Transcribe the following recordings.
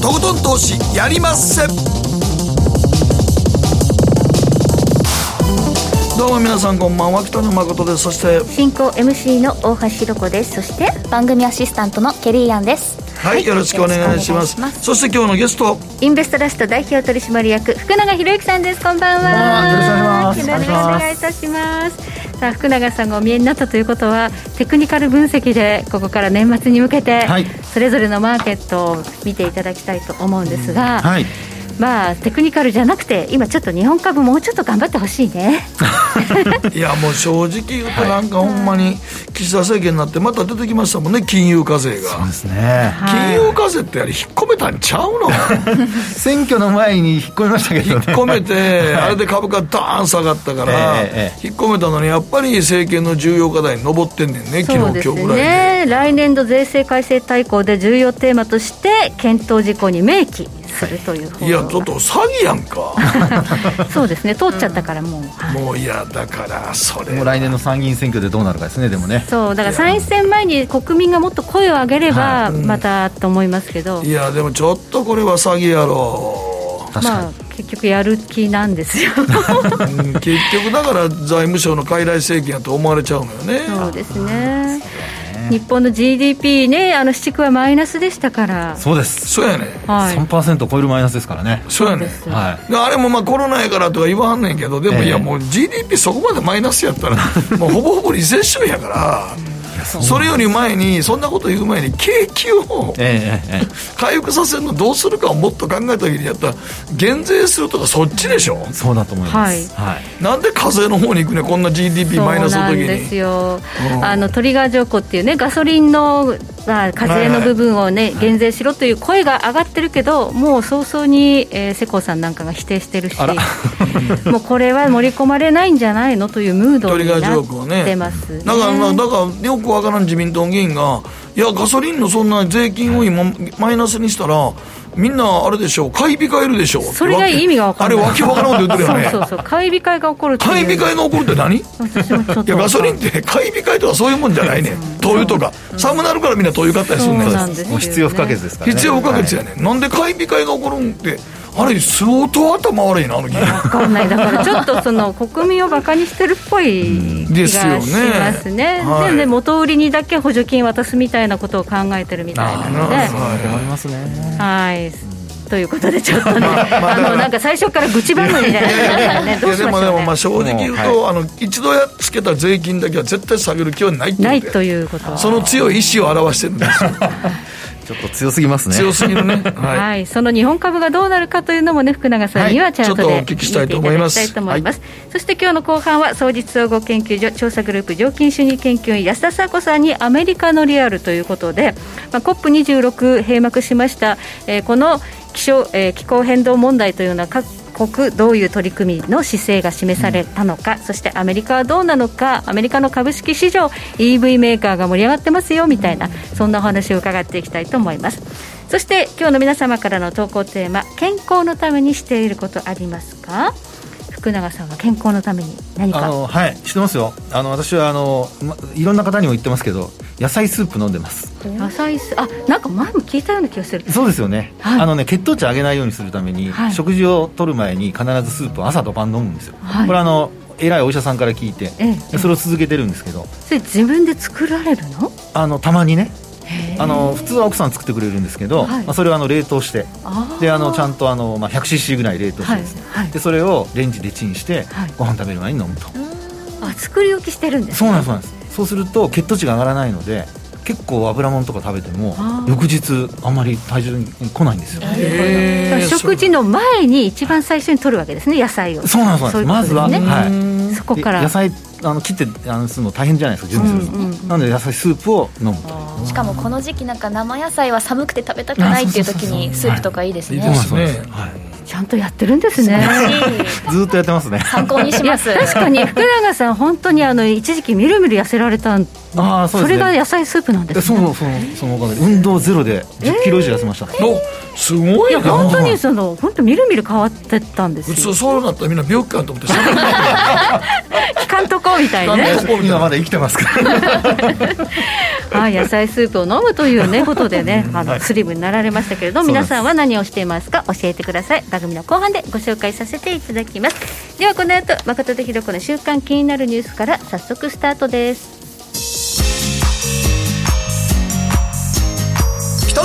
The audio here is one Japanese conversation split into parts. とことん投資やりまっせ。どうも皆さんこんばんは、北野誠です。そして進行 MC の大橋ひろ子です。そして番組アシスタントのケリーアンです。はい、よろしくお願いします。そして今日のゲスト、インベストラスト代表取締役福永博之さんです。こんばんは。よろしくお願いいたします。さあ、福永さんがお見えになったということは、テクニカル分析でここから年末に向けてそれぞれのマーケットを見ていただきたいと思うんですが、はい、まあ、テクニカルじゃなくて今ちょっと日本株もうちょっと頑張ってほしいねいや、もう正直言うとなんかほんまに岸田政権になってまた出てきましたもんね、金融課税が。そうですね、金融課税ってあれ引っ込めたんちゃうの選挙の前に引っ込めましたけど、ね、引っ込めてあれで株価ダーン下がったから、引っ込めたのにやっぱり政権の重要課題に上ってんねんね、昨日今日ぐらいで。来年度税制改正大綱で重要テーマとして検討事項に明記するという。いや、ちょっと詐欺やんかそうですね、通っちゃったからもう、もういや、だからそれもう来年の参議院選挙でどうなるかですね。でもね、そうだから参院選前に国民がもっと声を上げればまたと思いますけど、いやでもちょっとこれは詐欺やろ。確かに、まあ、結局やる気なんですよ結局だから財務省の傀儡政権やと思われちゃうのよね。そうですね、日本の GDP ね、あの市区はマイナスでしたから。そうです、そうやね、はい、3% 超えるマイナスですからね。そうやね、はい、あれもまあコロナやからとは言わはんねんけど、でも、いやもう GDP そこまでマイナスやったらもうほぼほぼリセッションやからそれより前に、そんなこと言う前に景気を回復させるのどうするかをもっと考えた時にやったら減税するとかそっちでしょ。そうだと思います、はいはい、なんで課税の方に行くね、こんな GDP マイナスの時に。そうなんですよ、あのトリガー条項っていうね、ガソリンの、まあ、課税の部分を、ね、はいはい、減税しろという声が上がってるけど、もう早々に、世耕さんなんかが否定してるしもうこれは盛り込まれないんじゃないのというムードになってます、ね、トリガー条項ね。だからよくわからん自民党議員が、いやガソリンのそんな税金を今マイナスにしたらみんなあれでしょう、買い控えるでしょう。それが意味がわかんない、あれわけわからんこと言ってるよねそう買い控えが起こるって、買い控えが起こるって何いやガソリンって買い控えとかそういうもんじゃないね灯油とか、寒なるからみんな灯油買ったりするね。そうなんですよね、もう必要不可欠ですからね。必要不可欠やね、はい、なんで買い控えが起こるんって、あれ相当頭悪いな、あの議員。分かんない、だからちょっとその国民をバカにしてるっぽい気がしますね。で、はい、で元売りにだけ補助金渡すみたいなことを考えてるみたいなので、思いますね。はい、ということでちょっとね、なんか最初から愚痴番組じゃないですかね。でもまあ正直言うと、はい、あの一度やっつけた税金だけは絶対下げる気はないって言って、ないということ。その強い意志を表してるんですよ。ちょっと強すぎますね。強すぎるね、はいはい、その日本株がどうなるかというのもね、福永さんにはチャートで、はい、ちょっとお聞きしたいと思います。そして今日の後半は総実総合研究所調査グループ常勤主任研究員安田佐和子さんにアメリカのリアルということで、まあ、COP26 閉幕しました、この気候変動問題というのは各国どういう取り組みの姿勢が示されたのか、そしてアメリカはどうなのか、アメリカの株式市場 EV メーカーが盛り上がってますよみたいな、そんなお話を伺っていきたいと思います。そして今日の皆様からの投稿テーマ、健康のためにしていることありますか。福永さんは健康のために何か。はい、してますよ。私はいろんな方にも言ってますけど、野菜スープ飲んでます。野菜スープ、なんか前も聞いたような気がする。そうですよね、はい、ね、血糖値上げないようにするために、はい、食事を取る前に必ずスープを朝と晩飲むんですよ、はい、これ偉いお医者さんから聞いて、それを続けてるんですけど。それ自分で作られるの？たまにね、普通は奥さん作ってくれるんですけど、はい、それを冷凍して、でちゃんと100cc ぐらい冷凍してですね、はいはい、でそれをレンジでチンして、はい、ご飯食べる前に飲むと。作り置きしてるんですか。そうなんです。そうすると血糖値が上がらないので、結構油もんとか食べても翌日あんまり体重に来ないんですよ。食事の前に一番最初に摂るわけですね、野菜を。そうなんです。まずは、はい、そこから野菜切ってするの大変じゃないですか、準備するの、なので野菜スープを飲むと。しかもこの時期なんか生野菜は寒くて食べたくないっていう時にスープとかいいですね。ちゃんとやってるんですねずっとやってますね。参考にします。確かに福永さん本当に一時期みるみる痩せられたんで、それが野菜スープなんですね。そのおかげで運動ゼロで10キロ以上痩せました。すごいな。いや本当に本当みるみる変わってったんですよ。普通そうなったらみんな病気かと思ってしゃべる聞かんとこみたいなね。今まだ生きてますから野菜スープを飲むという、ね、ことでね、スリムになられましたけれど、皆さんは何をしていますか、教えてください。番組の後半でご紹介させていただきます。ではこの後、誠とひろこの週刊気になるニュースから早速スタートです。北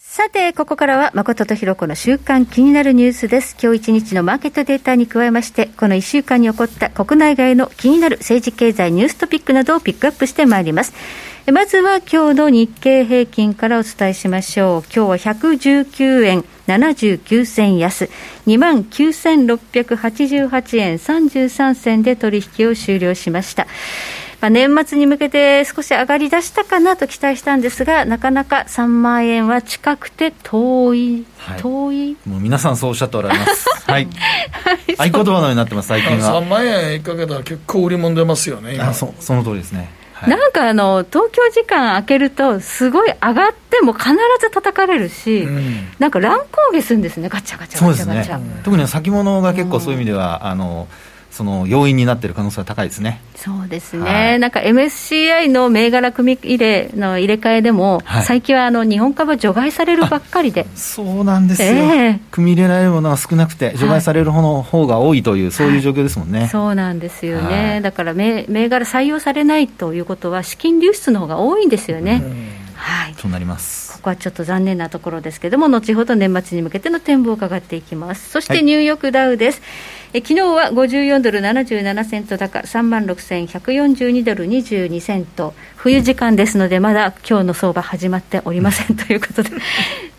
さてここからは誠とひろこの週刊気になるニュースです。今日一日のマーケットデータに加えまして、この1週間に起こった国内外の気になる政治経済ニューストピックなどをピックアップしてまいります。まずは今日の日経平均からお伝えしましょう。今日は119円79銭安、 29,688 円33銭で取引を終了しました。年末に向けて少し上がりだしたかなと期待したんですが、なかなか3万円は近くて遠い、もう皆さんそうおっしゃっておられます、はいはい、合言葉のようになってます。最近は3万円いかけたら結構売り物出ますよね今。その通りですね、はい、なんか東京時間明けるとすごい上がっても必ず叩かれるし、うん、なんか乱高下するんですね、ガチャガチャガチャガチャ、ね、特に先物が結構そういう意味では、うん、その要因になっている可能性は高いですね。そうですね、はい、なんか MSCI の銘柄組入れの入れ替えでも、はい、最近は日本株は除外されるばっかりで。そうなんですよ、組入れられるものは少なくて除外される方が多いという、はい、そういう状況ですもんね、はい、そうなんですよね、はい、だから銘柄採用されないということは資金流出の方が多いんですよね、はい、そうなります。ここはちょっと残念なところですけれども、後ほど年末に向けての展望を伺っていきます。そしてニューヨークダウです、はい、昨日は54ドル77セント高 36,142 ドル22セント、冬時間ですのでまだ今日の相場始まっておりません、ということで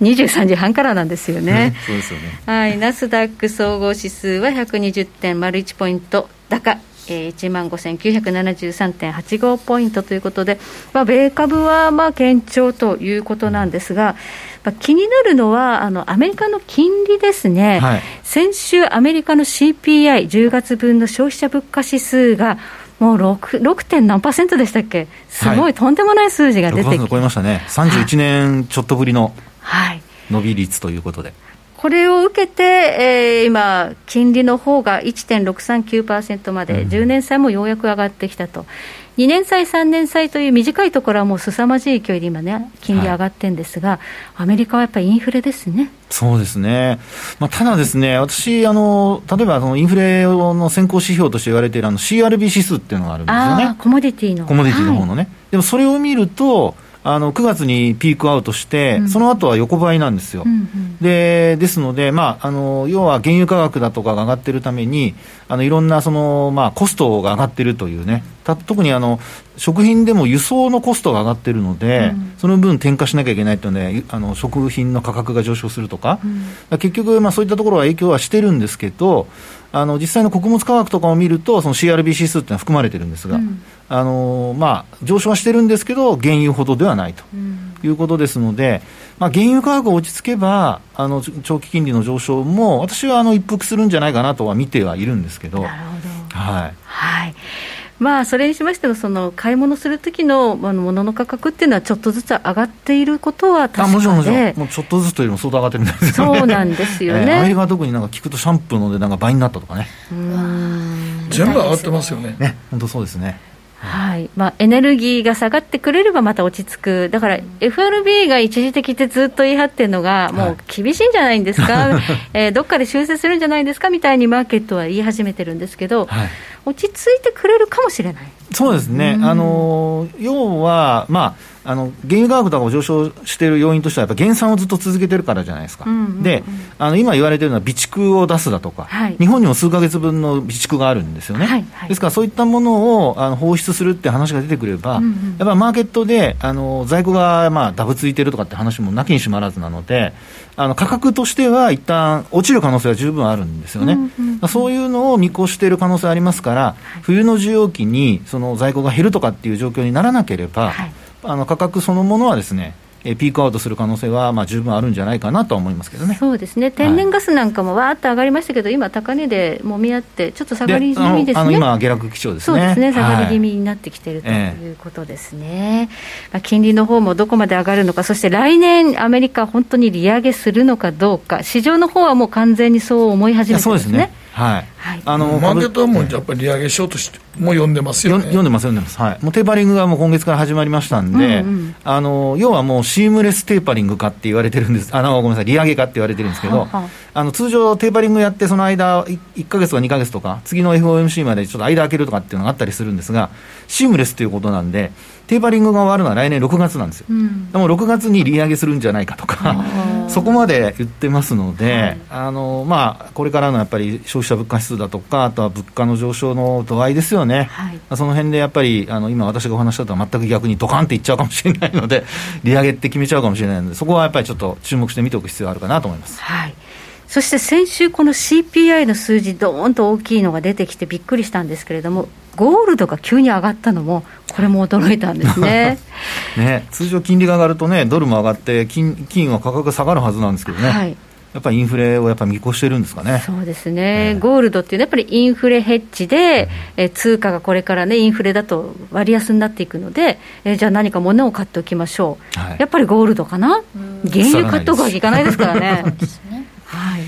23時半からなんですよね、そうですよね、はい、ナスダック総合指数は 120.01 ポイント高15,973.85 ポイントということで、米株は堅調ということなんですが、気になるのはアメリカの金利ですね、はい、先週アメリカの CPI 10月分の消費者物価指数がもう 6. 何%でしたっけ、すごい、はい、とんでもない数字が出てきて6%超えましたね。31年ちょっとぶりの伸び率ということで、はい、これを受けて、今金利の方が 1.639% まで、うん、10年債もようやく上がってきたと、2年債3年債という短いところはもう凄まじい勢いで今ね金利上がってるんですが、はい、アメリカはやっぱりインフレですね。そうですね、ただですね、私例えばインフレの先行指標として言われているCRB 指数っていうのがあるんですよね。コモディティの方のね、はい、でもそれを見ると9月にピークアウトして、うん、その後は横ばいなんですよ、うんうん、ですので、要は原油価格だとかが上がっているためにいろんなコストが上がっているというね、特に食品でも輸送のコストが上がっているので、うん、その分転嫁しなきゃいけないというので食品の価格が上昇するとか、うん、結局、そういったところは影響はしてるんですけど、実際の穀物価格とかを見るとその CRB 指数というのは含まれてるんですが、うん上昇はしてるんですけど原油ほどではないということですので、原油価格が落ち着けば長期金利の上昇も私は一服するんじゃないかなとは見てはいるんですけど、なるほど、はいはい、それにしましても買い物するときのものの価格っていうのはちょっとずつ上がっていることは確かで、もうちょっとずつというよりも相当上がってるんですよね。そうなんですよね、アメリカは特に聞くとシャンプーの値段が倍になったとかね、全部上がってますよ ね、本当そうですね、はいエネルギーが下がってくれればまた落ち着く。だから FRB が一時的ってずっと言い張ってるのがもう厳しいんじゃないんですか、はいどっかで修正するんじゃないですかみたいにマーケットは言い始めてるんですけど、はい、落ち着いてくれるかもしれない。そうですね、要は、原油価格とかが上昇している要因としてはやっぱ減産をずっと続けてるからじゃないですか、で今言われているのは備蓄を出すだとか、はい、日本にも数ヶ月分の備蓄があるんですよね、はいはい、ですからそういったものを放出するって話が出てくれば、やっぱマーケットで在庫がダブついてるとかって話もなきにしもあらずなので、価格としては一旦落ちる可能性は十分あるんですよね、そういうのを見越している可能性ありますから、はい、冬の需要期に在庫が減るとかっていう状況にならなければ、はい価格そのものはですね、ピークアウトする可能性はまあ十分あるんじゃないかなとは思いますけどね。そうですね、天然ガスなんかもわーっと上がりましたけど、はい、今高値でもみ合ってちょっと下がり気味ですね。今下落基調ですね。そうですね、下がり気味になってきているということですね、まあ、金利の方もどこまで上がるのか、そして来年アメリカ本当に利上げするのかどうか、市場の方はもう完全にそう思い始めてますね。はいはい、マーケットはもうやっぱり利上げしようとしてもう読んでますよね。読んでます、はい、もうテーパリングがもう今月から始まりましたんで、うんうん、要はもうシームレステーパリングかって言われてるんです。ごめんなさい、利上げかって言われてるんですけど、は通常テーパリングやってその間1ヶ月とか2ヶ月とか次の FOMC までちょっと間空けるとかっていうのがあったりするんですが、シームレスということなんでテーパリングが終わるのは来年6月なんですよ、うん、でも6月に利上げするんじゃないかとかそこまで言ってますので、はい、まあ、これからのやっぱり消費者物価指数だとか、あとは物価の上昇の度合いですよね、はい、その辺でやっぱり今私がお話したとは全く逆にドカンっていっちゃうかもしれないので、利上げって決めちゃうかもしれないので、そこはやっぱりちょっと注目して見ておく必要があるかなと思います、はい。そして先週この CPI の数字ドーンと大きいのが出てきてびっくりしたんですけれども、ゴールドが急に上がったのもこれも驚いたんですねね、通常金利が上がるとね、ドルも上がって金は価格が下がるはずなんですけどね、はい、やっぱりインフレをやっぱ見越してるんですかね。そうですね、ゴールドっていうのはやっぱりインフレヘッジで、通貨がこれからねインフレだと割安になっていくので、じゃあ何か物を買っておきましょう、はい、やっぱりゴールドかな、原油買っておくわけいかないですからねはい、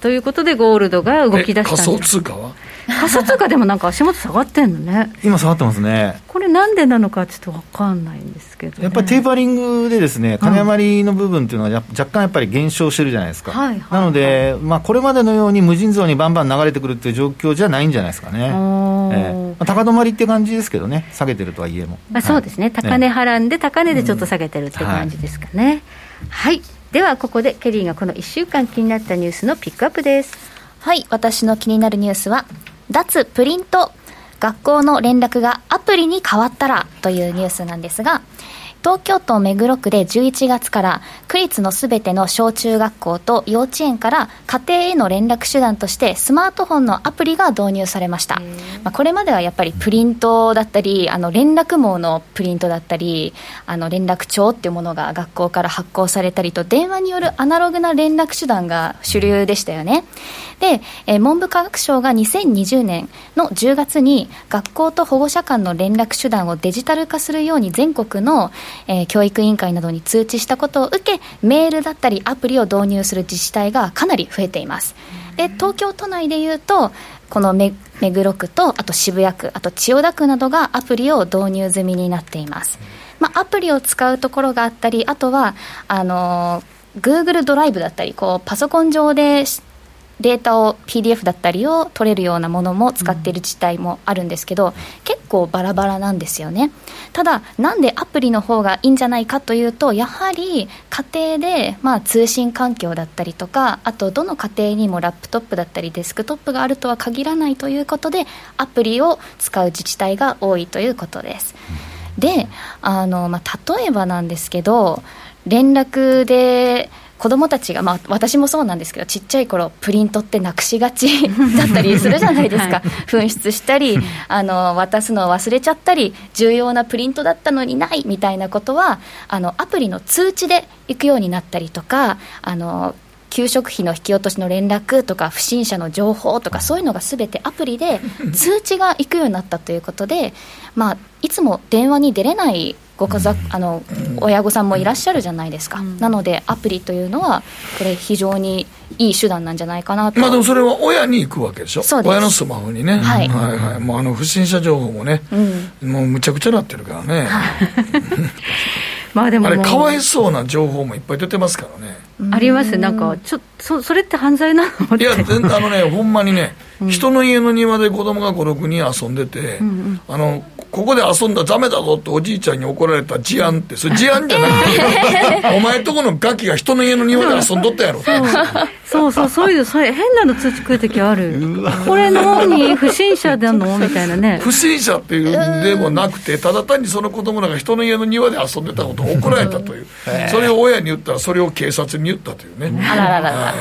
ということでゴールドが動き出したんです。仮想通貨は仮想通貨でもなんか足元下がってんのね今下がってますね。これなんでなのかちょっと分かんないんですけど、ね、やっぱりテーパリングでですね、金余りの部分っていうのは若干やっぱり減少してるじゃないですか、はいはい、なので、まあ、これまでのように無尽蔵にバンバン流れてくるっていう状況じゃないんじゃないですかね。高止まりって感じですけどね、下げてるとはいえも、まあ、そうですね、はい、高値はらんで高値でちょっと下げてるって感じですかね、うん、はい。ではここでケリーがこの1週間気になったニュースのピックアップです。はい、私の気になるニュースは脱プリント、学校の連絡がアプリに変わったらというニュースなんですが、東京都目黒区で11月から区立のすべての小中学校と幼稚園から家庭への連絡手段としてスマートフォンのアプリが導入されました、まあ、これまではやっぱりプリントだったり連絡網のプリントだったり連絡帳っていうものが学校から発行されたりと、電話によるアナログな連絡手段が主流でしたよね。で、文部科学省が2020年の10月に学校と保護者間の連絡手段をデジタル化するように全国の教育委員会などに通知したことを受け、メールだったりアプリを導入する自治体がかなり増えています。で、東京都内でいうとこの目黒区とあと渋谷区、あと千代田区などがアプリを導入済みになっています、まあ、アプリを使うところがあったり、あとはGoogle ドライブだったりパソコン上でデータを PDF だったりを取れるようなものも使っている自治体もあるんですけど、結構バラバラなんですよね。ただなんでアプリの方がいいんじゃないかというと、やはり家庭で、まあ、通信環境だったりとか、あとどの家庭にもラップトップだったりデスクトップがあるとは限らないということで、アプリを使う自治体が多いということです。で、まあ、例えばなんですけど、連絡で子どもたちが、まあ、私もそうなんですけど、ちっちゃい頃プリントってなくしがちだったりするじゃないですか、はい、紛失したり渡すのを忘れちゃったり、重要なプリントだったのにないみたいなことはアプリの通知で行くようになったりとか、給食費の引き落としの連絡とか不審者の情報とか、そういうのが全てアプリで通知が行くようになったということで、まあ、いつも電話に出れないご家族親御さんもいらっしゃるじゃないですか、うん、なのでアプリというのはこれ非常にいい手段なんじゃないかなと。まあ、でもそれは親に行くわけでしょ。そうです、親のスマホにね、はいはいはい、もう不審者情報もね、うん、もうむちゃくちゃなってるからねまあでもあれかわいそうな情報もいっぱい出てますからね。あります。なんかそれって犯罪なの？いやね、ほんまにね、うん、人の家の庭で子供が5、6人遊んでて、うんうん、ここで遊んだらダメだぞっておじいちゃんに怒られた事案って、それ事案じゃなくてお前とこのガキが人の家の庭で遊んどったやろそういう変なの通知来る時あるこれのに不審者だのみたいなね不審者っていうでもなくて、ただ単にその子供らが人の家の庭で遊んでたことを怒られたというそれを親に言ったらそれを警察に言ったというね。あらららら、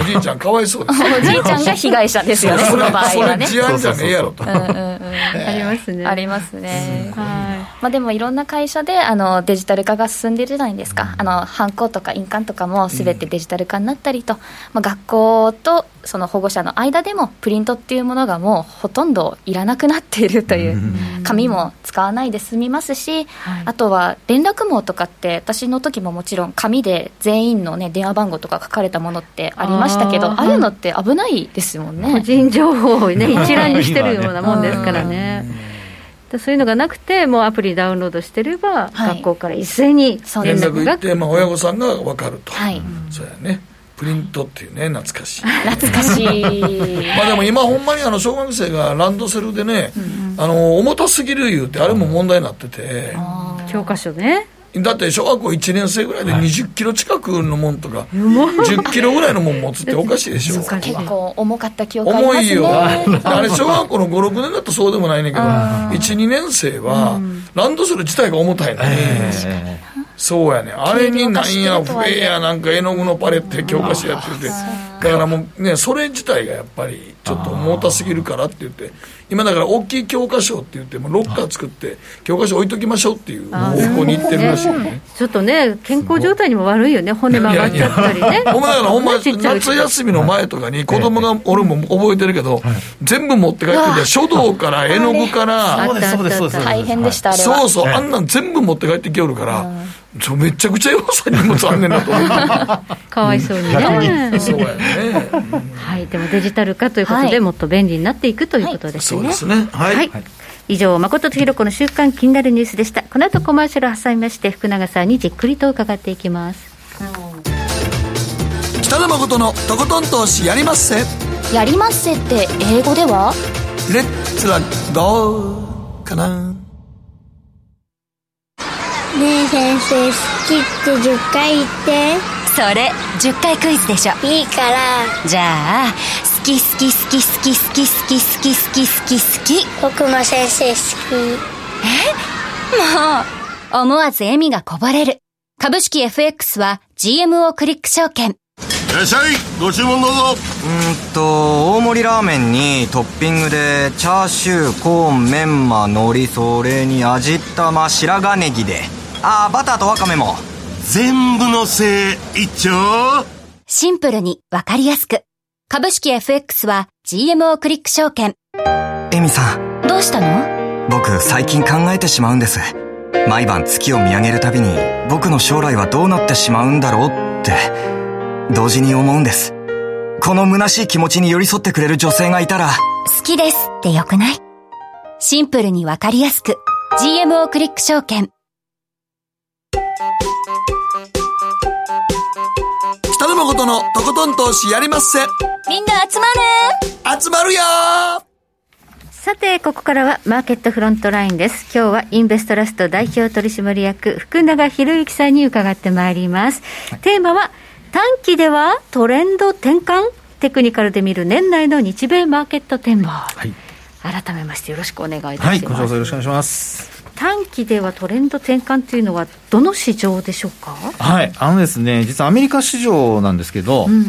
おじいちゃんかわいそうですおじいちゃんが被害者ですよねその場合はね。それ事案じゃねえやろとありますね。ありますね。はい。まあ、でもいろんな会社でデジタル化が進んでるじゃないですか、うん、ハンコとか印鑑とかも全てデジタル化になったりと、うん、まあ、学校とその保護者の間でもプリントっていうものがもうほとんどいらなくなっているという、うん、紙も使わないで済みますし、はい、あとは連絡網とかって私の時ももちろん紙で全員の、ね、電話番号とか書かれたものってありましたけど、ああいうのって危ないですもんね、個人情報を、ね、一覧にしてるようなもんですからね、うん、そういうのがなくてもうアプリダウンロードしてれば、はい、学校から一斉に連絡が行って、まあ、親御さんが分かると、はい、そうやね、プリントっていうね、懐かしい懐かしいまあでも今ほんまに小学生がランドセルでね、うん、重たすぎる言うてあれも問題になってて、教科書ね、だって小学校1年生ぐらいで20キロ近くのもんとか10キロぐらいのもん持つっておかしいでしょ結構重かった記憶ありますね、重いよあれ小学校の 5,6 年だったらそうでもないねんけど 1,2 年生はランドセル自体が重たいな、そうやね、あれになんや笛やなんか絵の具のパレット教科書やってて、だからもうねそれ自体がやっぱりちょっと重たすぎるからって言って、今だから大きい教科書って言ってもロッカー作って教科書置いときましょうっていう方向に行ってるらしいよね。ちょっとね健康状態にも悪いよね、骨曲がっちゃったりね。お前らほんま夏休みの前とかに子供が俺も覚えてるけど、全部持って帰ってきて、書道から絵の具から大変でしたあれは。そうそう、あんなん全部持って帰ってきよるから。めちゃくちゃ弱さにも残念だと思うかわいそうにねそうやね、はい、でもデジタル化ということで、はい、もっと便利になっていくということですね、はい、そうですね、はい、はいはい、以上誠とひろ子の週刊気になるニュースでした。この後コマーシャルを挟みまして福永さんにじっくりと伺っていきます。北野誠のとことん投資やりまっせ、やりまっせって英語ではレッツはどうかな。ねえ先生、好きって10回言って。それ10回クイズでしょ。いいから。じゃあ好き好き好き好き好き好き好き好き好き好き。僕も先生好き。え、もう思わず笑みがこぼれる。株式 FX は GMO クリック証券。いらっしゃい、ご注文どうぞ。大盛りラーメンにトッピングでチャーシュー、コーン、メンマ、海苔、それに味玉、白髪ネギで、あー、バターとワカメも全部のせい一丁。シンプルにわかりやすく。株式 FX は GMO クリック証券。エミさん、どうしたの？僕最近考えてしまうんです。毎晩月を見上げるたびに僕の将来はどうなってしまうんだろうって同時に思うんです。この虚しい気持ちに寄り添ってくれる女性がいたら。好きですってよくない？シンプルにわかりやすく。 GMO クリック証券。北野誠のとことん投資やりまっせ。みんな集まる集まるよ。さてここからはマーケットフロントラインです。今日はインベストラスト代表取締役福永博之さんに伺ってまいります、はい、テーマは短期ではトレンド転換、テクニカルで見る年内の日米マーケット展望、はい、改めましてよろしくお願いいたします。はい、ご調査よろしくお願いします。短期ではトレンド転換というのはどの市場でしょうか？はい、ですね、実はアメリカ市場なんですけど、うん、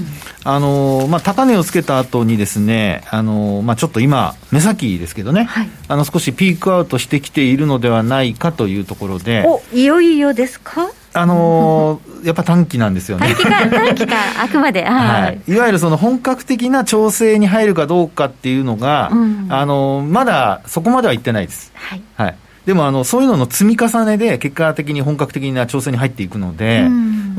高値をつけた後にですね、ちょっと今目先ですけどね、はい、少しピークアウトしてきているのではないかというところで。お、いよいよですか？やっぱ短期なんですよね。短期かあくまで、はい、いわゆるその本格的な調整に入るかどうかっていうのが、うん、まだそこまではいってないです。はい、はい、でもそういうのの積み重ねで結果的に本格的な調整に入っていくので、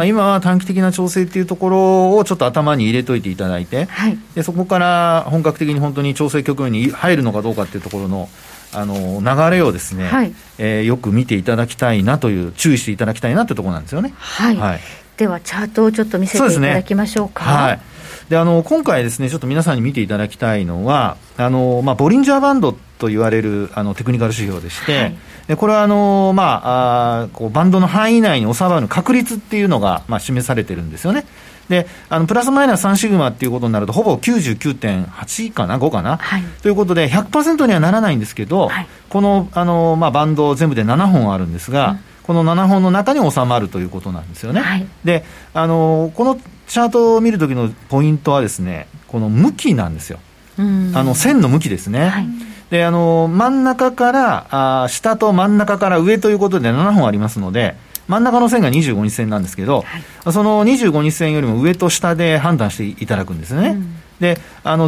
今は短期的な調整っていうところをちょっと頭に入れといていただいて、はい、でそこから本格的に本当に調整局面に入るのかどうかっていうところの流れをですね、はい、よく見ていただきたいなという、注意していただきたいなというところなんですよね。はい、はい、ではチャートをちょっと見せていただきましょうか。そうですね、はい、で今回ですねちょっと皆さんに見ていただきたいのはボリンジャーバンドと言われるテクニカル指標でして、はい、でこれはこうバンドの範囲内に収まる確率っていうのが、示されてるんですよね。でプラスマイナス3シグマっていうことになるとほぼ 99.8 かな5かな、はい、ということで 100% にはならないんですけど、はい、この、バンド全部で7本あるんですが、うん、この7本の中に収まるということなんですよね、はい、でこのチャートを見るときのポイントはですねこの向きなんですよ。線の向きですね、はい、で真ん中から下と真ん中から上ということで7本ありますので、真ん中の線が25日線なんですけど、はい、その25日線よりも上と下で判断していただくんですね、うん、で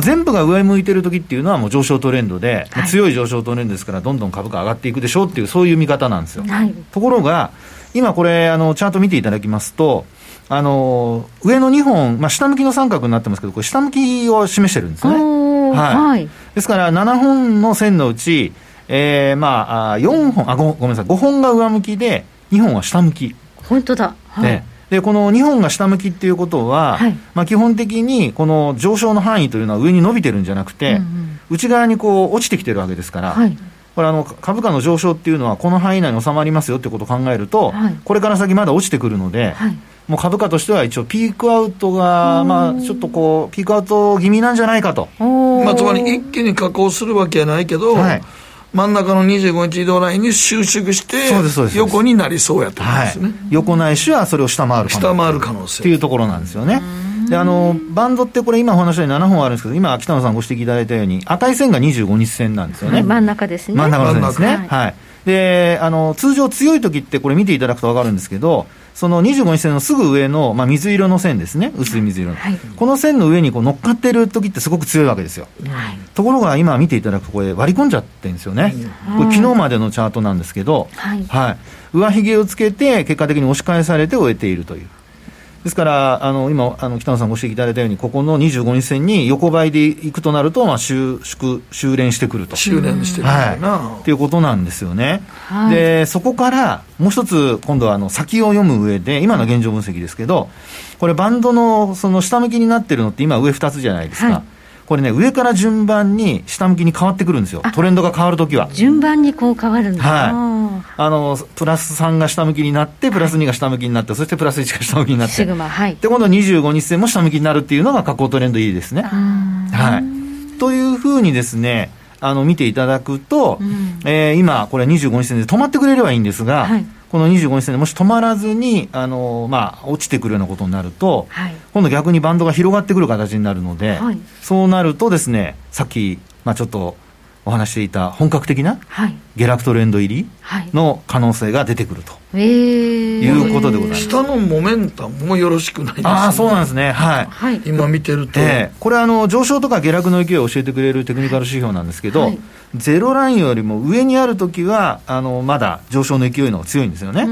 全部が上向いてるときっていうのはもう上昇トレンドで、はい、強い上昇トレンドですからどんどん株価上がっていくでしょうっていう、そういう見方なんですよ、はい、ところが今これチャート見ていただきますと上の2本、まあ、下向きの三角になってますけど、これ下向きを示してるんですね、はいはい、ですから7本の線のうち、まあ、4本あ 5本が上向きで2本は下向き。本当だ、はいね、でこの2本が下向きっていうことは、はいまあ、基本的にこの上昇の範囲というのは上に伸びてるんじゃなくて、うんうん、内側にこう落ちてきてるわけですから、はい、これ株価の上昇っていうのはこの範囲内に収まりますよってことを考えると、はい、これから先まだ落ちてくるので、はい、もう株価としては一応ピークアウトが、まあ、ちょっとこうピークアウト気味なんじゃないかと、まあ、つまり一気に下降するわけじゃないけど、はい真ん中の25日移動ラインに収縮して横になりそうやと思うんですね、はい、横ないしはそれを下回る可能性、下回る可能性っていうところなんですよね。でバンドってこれ今お話したように7本あるんですけど、今北野さんご指摘いただいたように赤い線が25日線なんですよね、はい、真ん中ですね、真ん中の線ですね、はいはい、で通常強い時ってこれ見ていただくと分かるんですけど、その25日線のすぐ上の、まあ、水色の線ですね、薄い水色の、はい、この線の上にこう乗っかってる時ってすごく強いわけですよ、はい、ところが今見ていただくとこれ割り込んじゃってるんですよね、はい、これ昨日までのチャートなんですけど、はいはい、上髭をつけて結果的に押し返されて終えているという。ですから今北野さんご指摘いただいたようにここの25日線に横ばいでいくとなると、まあ、修練してくると、修練してくるなということなんですよね、はい、でそこからもう一つ今度は先を読む上で今の現状分析ですけど、これバンドのその下向きになってるのって今上2つじゃないですか、はい、これね上から順番に下向きに変わってくるんですよ、トレンドが変わるときは順番にこう変わるんだ、はいプラス3が下向きになってプラス2が下向きになって、はい、そしてプラス1が下向きになってシグマ、はい、で今度25日線も下向きになるっていうのが下降トレンドいいですね、はい、というふうにですね見ていただくと、うん今これ25日線で止まってくれればいいんですが、はい、この25日線でもし止まらずにまあ、落ちてくるようなことになると、はい、今度逆にバンドが広がってくる形になるので、はい、そうなるとですねさっき、まあ、ちょっとお話していた本格的な下落トレンド入りの可能性が出てくると、はい、いうことでございます。下のモメンタムもよろしくないですね。ああそうなんですね、はいはい、今見てると、これ上昇とか下落の勢いを教えてくれるテクニカル指標なんですけど、はい、ゼロラインよりも上にあるときはまだ上昇の勢いの方が強いんですよね。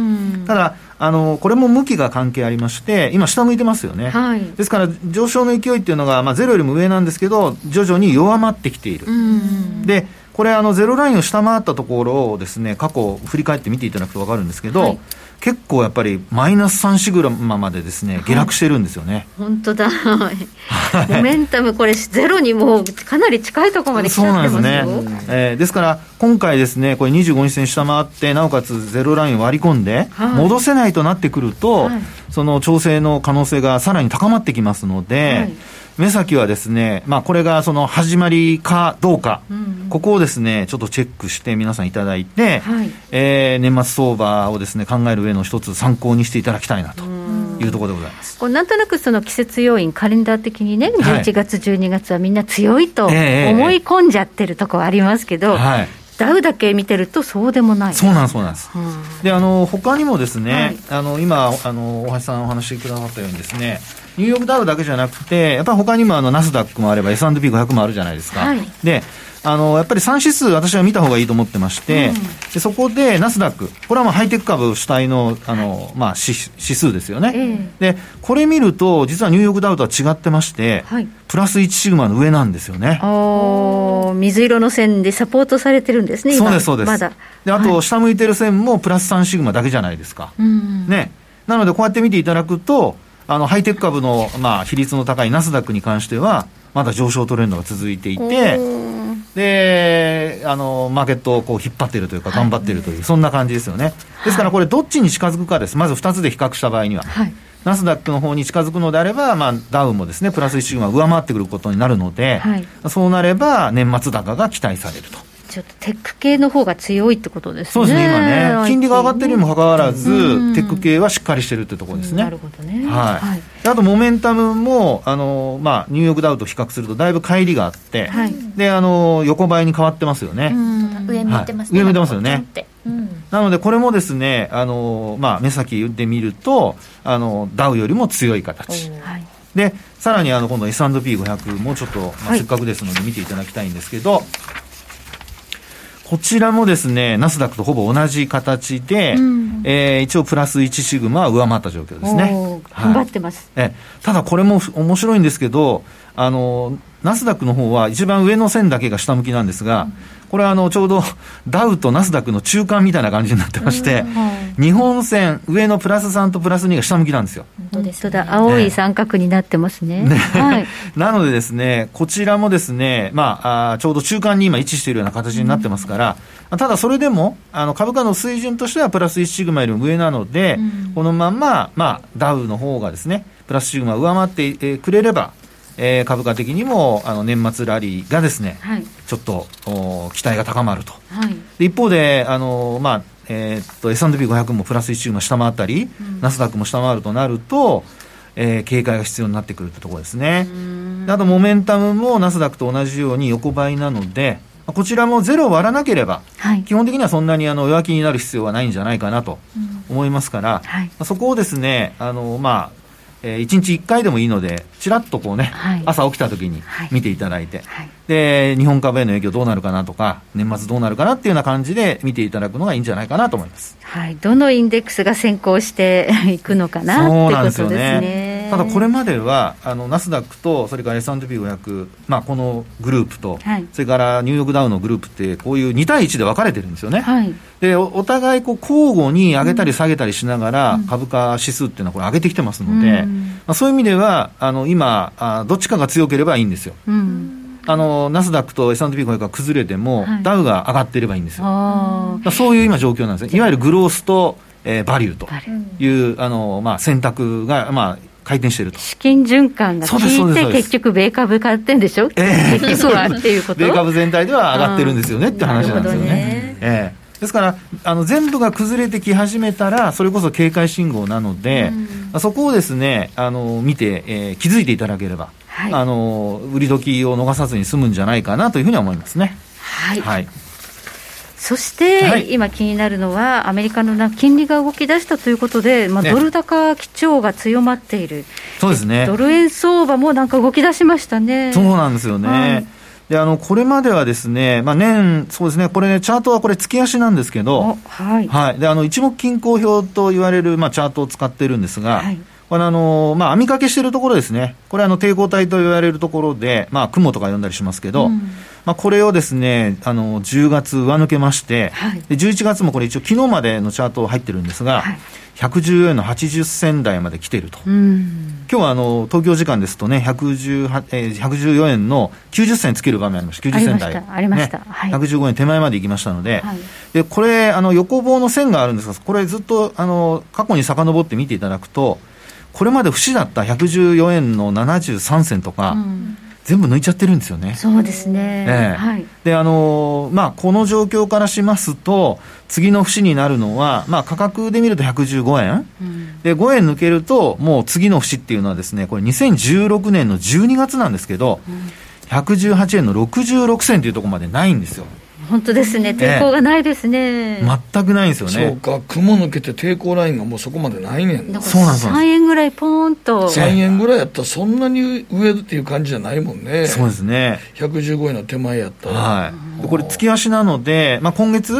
ただこれも向きが関係ありまして今下向いてますよね、はい、ですから上昇の勢いっていうのが、まあ、ゼロよりも上なんですけど徐々に弱まってきている。でこれゼロラインを下回ったところをですね過去振り返って見ていただくと分かるんですけど、はい、結構やっぱりマイナス3シグラマまでですね下落してるんですよね、はい、本当だ、はい、モメンタムこれゼロにもうかなり近いところまで来ちゃってますよ。そうなんですね、ですから今回ですねこれ25日線下回ってなおかつゼロラインを割り込んで、はい、戻せないとなってくると、はい、その調整の可能性がさらに高まってきますので、はい目先はですね、まあ、これがその始まりかどうか、うん、ここをですねちょっとチェックして皆さんいただいて、はい年末相場をですね考える上の一つ参考にしていただきたいなというところでございます。こうなんとなくその季節要因カレンダー的にね11月、はい、12月はみんな強いと思い込んじゃってるところありますけど、はいダウだけ見てるとそうでもない。そうなんです、そうなんです、うん、で他にもですね、はい、今大橋さんお話しくださったようにですねニューヨークダウだけじゃなくてやっぱり他にもナスダックもあれば S&P500 もあるじゃないですか、はい、でやっぱり3指数私は見た方がいいと思ってまして、うん、でそこでナスダックこれはまあハイテク株主体の、はいまあ、指数ですよね、でこれ見ると実はニューヨークダウとは違ってまして、はい、プラス1シグマの上なんですよね。水色の線でサポートされてるんですね今。そうですそうです、まだであと下向いてる線もプラス3シグマだけじゃないですか、うんね、なのでこうやって見ていただくとハイテク株の、まあ、比率の高いナスダックに関してはまだ上昇トレンドが続いていてでマーケットをこう引っ張っているというか頑張っているという、はい、そんな感じですよね。ですからこれどっちに近づくかです。まず2つで比較した場合には、はい、ナスダックの方に近づくのであれば、まあ、ダウもですねプラス1シグマ上回ってくることになるので、はい、そうなれば年末高が期待されると。ちょっとテック系の方が強いってことですね。そうですね、今ね金利が上がってるにもかかわらず、テック系はしっかりしてるってところですね。なるほどね、はいはい。あとモメンタムもまあ、ニューヨークダウと比較するとだいぶ乖離があって、はい、で横ばいに変わってますよね。上向いてますね、はい、上向いてますよね。なのでこれもですねまあ、目先で見るとダウよりも強い形で、さらに今度 S&P500 もちょっと、まあ、せっかくですので見ていただきたいんですけど、はい、こちらもですねナスダックとほぼ同じ形で、一応プラス1シグマは上回った状況ですね。頑張ってます、はい、ただこれも面白いんですけどナスダックの方は一番上の線だけが下向きなんですが、これはちょうどダウとナスダックの中間みたいな感じになってまして、はい、日本線上のプラス3とプラス2が下向きなんですよ。本当ですね、青い三角になってますね、はい、なのでですねこちらもですね、まあ、ちょうど中間に今位置しているような形になってますから、ただそれでも株価の水準としてはプラス1シグマよりも上なので、このまま、まあ、ダウの方がですねプラスシグマを上回ってくれれば株価的にも年末ラリーがですね、はい、ちょっと期待が高まると、はい、で一方でまあS&P500 もプラス1シグマ下回ったり、ナスダックも下回るとなると、警戒が必要になってくるってところですね。であとモメンタムもナスダックと同じように横ばいなので、こちらもゼロを割らなければ、はい、基本的にはそんなに弱気になる必要はないんじゃないかなと思いますから、はい、そこをですねまあ1日1回でもいいのでちらっとこうね、はい、朝起きた時に見ていただいて、はい、で日本株への影響どうなるかなとか年末どうなるかなっていうような感じで見ていただくのがいいんじゃないかなと思います、はい、どのインデックスが先行していくのかなってことですね。そうなんですよね。ただこれまではナスダックとそれから S&P500、まあ、このグループと、はい、それからニューヨークダウのグループってこういう2対1で分かれてるんですよね、はい、でお互いこう交互に上げたり下げたりしながら、株価指数っていうのはこれ上げてきてますので、まあ、そういう意味では今どっちかが強ければいいんですよ、ナスダックと S&P500 が崩れても、はい、ダウが上がっていればいいんですよ。そういう今状況なんですね。いわゆるグロースと、バリューというまあ、選択が、まあ回転してると資金循環が効いて結局米株買ってんでしょ、結局はっていうこと米株全体では上がってるんですよねって話なんですよ ね、ですから全部が崩れてき始めたらそれこそ警戒信号なので、そこをですね見て、気づいていただければ、はい、売り時を逃さずに済むんじゃないかなというふうには思いますね。はい、はい。そして、はい、今気になるのはアメリカの金利が動き出したということで、まあ、ドル高基調が強まっている、ね、そうですね。ドル円相場もなんか動き出しましたね。そうなんですよね、はい。でこれまではですね、まあ、そうですね、これね、チャートはこれ月足なんですけど、はいはい、で一目均衡表と言われる、まあ、チャートを使ってるんですが、はい、これまあ、網掛けしているところですね。これ抵抗体と言われるところで、まあ、雲とか呼んだりしますけど、まあ、これをですね10月上抜けまして、はい、で11月もこれ一応昨日までのチャート入ってるんですが、はい、114円の80銭台まで来ていると。今日は東京時間ですとね114円の90銭つける場面ありました。90銭台ありました、ね、はい、115円手前まで行きましたので、はい、でこれ横棒の線があるんですが、これずっと過去に遡って見ていただくと、これまで節だった114円の73銭とか、全部抜いちゃってるんですよね。そうですね、はい、でまあ、この状況からしますと次の節になるのは、まあ、価格で見ると115円、で5円抜けるともう次の節っていうのはですね、これ2016年の12月なんですけど、118円の66銭というところまでないんですよ。本当ですね、抵抗がないですね、全くないんですよね。そうか、雲抜けて抵抗ラインがもうそこまでないねんな。そうなんです。3円ぐらいポーンと3円ぐらいやったらそんなに上っていう感じじゃないもんね。そうですね、115円の手前やったら、はい、でこれ月足なので、まあ、今月、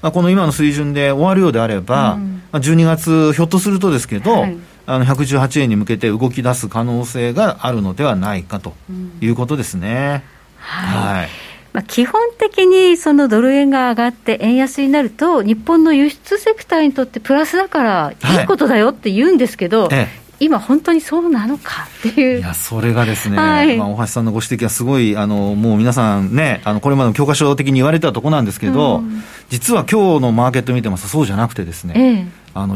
まあ、この今の水準で終わるようであれば、まあ、12月ひょっとするとですけど、はい、118円に向けて動き出す可能性があるのではないかということですね、はい、はい。まあ、基本的にそのドル円が上がって円安になると日本の輸出セクターにとってプラスだからいいことだよって言うんですけど、はい、今本当にそうなのかっていう。いや、それがですね、はい、まあ、大橋さんのご指摘はすごいもう皆さんねこれまでの教科書的に言われたとこなんですけど、実は今日のマーケット見てますとそうじゃなくてですね、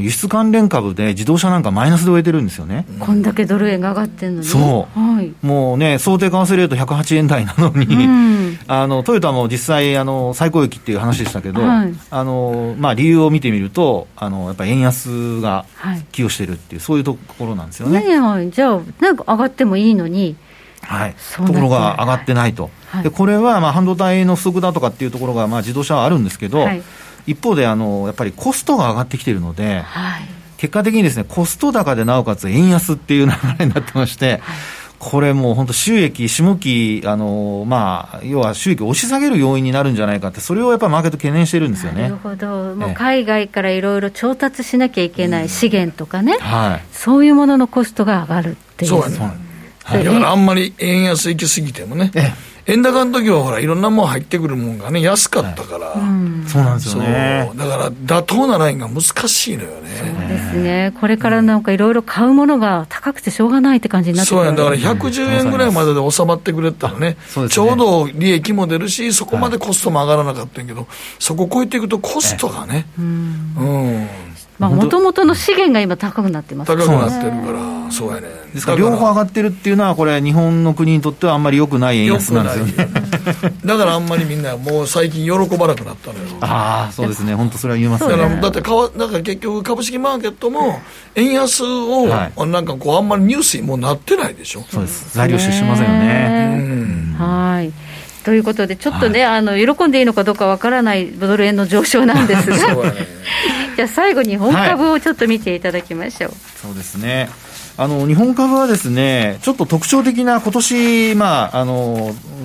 輸出関連株で自動車なんかマイナスで終えてるんですよね。こんだけドル円が上がってるのに、そう、はい、もうね想定為替レート108円台なのに、うん、トヨタも実際最高益っていう話でしたけど、はい、まあ、理由を見てみるとやっぱり円安が寄与してるっていう、はい、そういうところなんですよね。じゃあなんか上がってもいいのに、はい、ところが上がってないと、はい、でこれはまあ半導体の不足だとかっていうところがまあ自動車はあるんですけど、はい、一方でやっぱりコストが上がってきているので、はい、結果的にですねコスト高でなおかつ円安っていう流れになってまして、はい、これもう本当収益下期まあ、要は収益を押し下げる要因になるんじゃないかって、それをやっぱりマーケット懸念してるんですよね。なるほど、もう海外からいろいろ調達しなきゃいけない資源とかね、はい、そういうもののコストが上がるっていう。そうですね、はい、だからあんまり円安行き過ぎてもね、円高の時はほらいろんなもん入ってくるもんがね安かったから、はい、うん、そうなんですよね。だから妥当なラインが難しいのよね。そうですね、これからなんかいろいろ買うものが高くてしょうがないって感じになってくる、ね、そうや、だから110円ぐらいまでで収まってくれたら ね、うん、ね、ちょうど利益も出るしそこまでコストも上がらなかったんやけど、はい、そこを超えていくとコストがね、もともとの資源が今高くなってますから、ね、高くなってるから、そうやね。ですから両方上がってるっていうのはこれ日本の国にとってはあんまり良くない円安なんですよね。だからあんまりみんなもう最近喜ばなくなったのよ。ああ、そうですね。本当それは言いますね。だから結局株式マーケットも円安をなんかこうあんまりニュースにもうなってないでしょ。はい、そうです。材料視しませんよね。はい。ということでちょっとね、はい、喜んでいいのかどうかわからないドル円の上昇なんですがじゃあ最後に日本株をちょっと見ていただきましょう。はい、そうですね、日本株はですねちょっと特徴的な今年、まあ、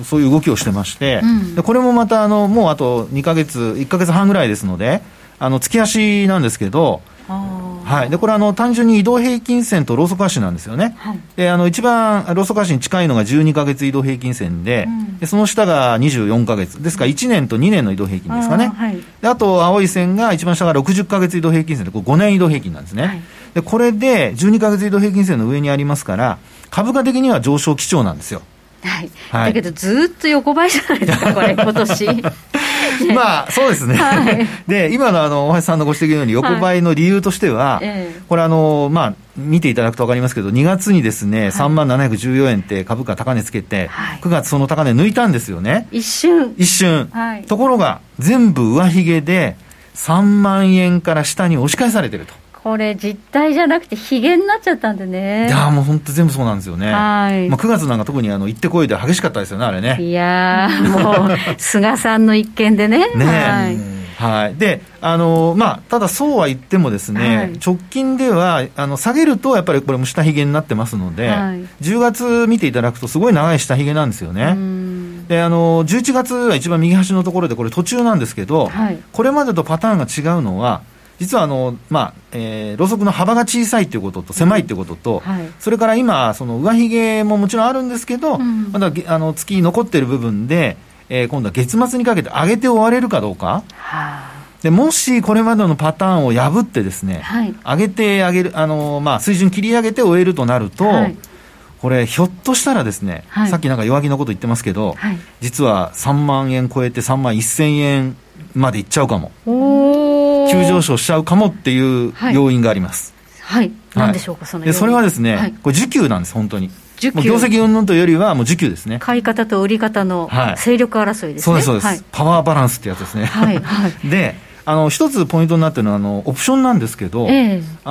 そういう動きをしてまして、うん、でこれもまたもうあと2ヶ月1ヶ月半ぐらいですので月足なんですけど、はい、でこれ単純に移動平均線とローソク足なんですよね。はい、で一番ローソク足に近いのが12ヶ月移動平均線 でその下が24ヶ月ですから1年と2年の移動平均ですかね。はい、であと青い線が一番下が60ヶ月移動平均線でこれ5年移動平均なんですね。はい、でこれで12ヶ月移動平均線の上にありますから株価的には上昇基調なんですよ。はいはい、だけどずっと横ばいじゃないですかこれ今年まあそうですね、はい、で今の大橋さんのご指摘のように横ばいの理由としては、はい、これまあ見ていただくと分かりますけど2月にですね、はい、3714円って株価高値つけて、はい、9月その高値抜いたんですよね。一瞬、はい、ところが全部上髭で3万円から下に押し返されてると。これ実態じゃなくてヒゲになっちゃったんでね。いやもう本当全部そうなんですよね。はい、まあ、9月なんか特に行ってこいで激しかったですよねあれね。いやもう菅さんの一件でね。ね、はいはい、でまあ、ただそうは言ってもですね、はい、直近では下げるとやっぱりこれも下ヒゲになってますので、はい、10月見ていただくとすごい長い下ヒゲなんですよね。うん、で11月は一番右端のところでこれ途中なんですけど、はい、これまでとパターンが違うのは実はまあロウソクの幅が小さいということと狭いということと、うん、はい、それから今その上髭ももちろんあるんですけど、うん、まだ月残っている部分で、今度は月末にかけて上げて終われるかどうか、でもしこれまでのパターンを破ってですね、はい、上げるまあ、水準切り上げて終えるとなると、はい、これひょっとしたらですね、はい、さっきなんか弱気のこと言ってますけど、はい、実は3万円超えて3万1000円までいっちゃうかも、急上昇しちゃうかもっていう要因があります。はいはい、何でしょうかその要因。でそれはですね、はい、これ需給なんです。本当にもう業績云々というよりはもう需給ですね。買い方と売り方の勢力争いですね。はい、そうですそうです、はい、パワーバランスってやつですね。はいはい、で一つポイントになってるのはオプションなんですけど、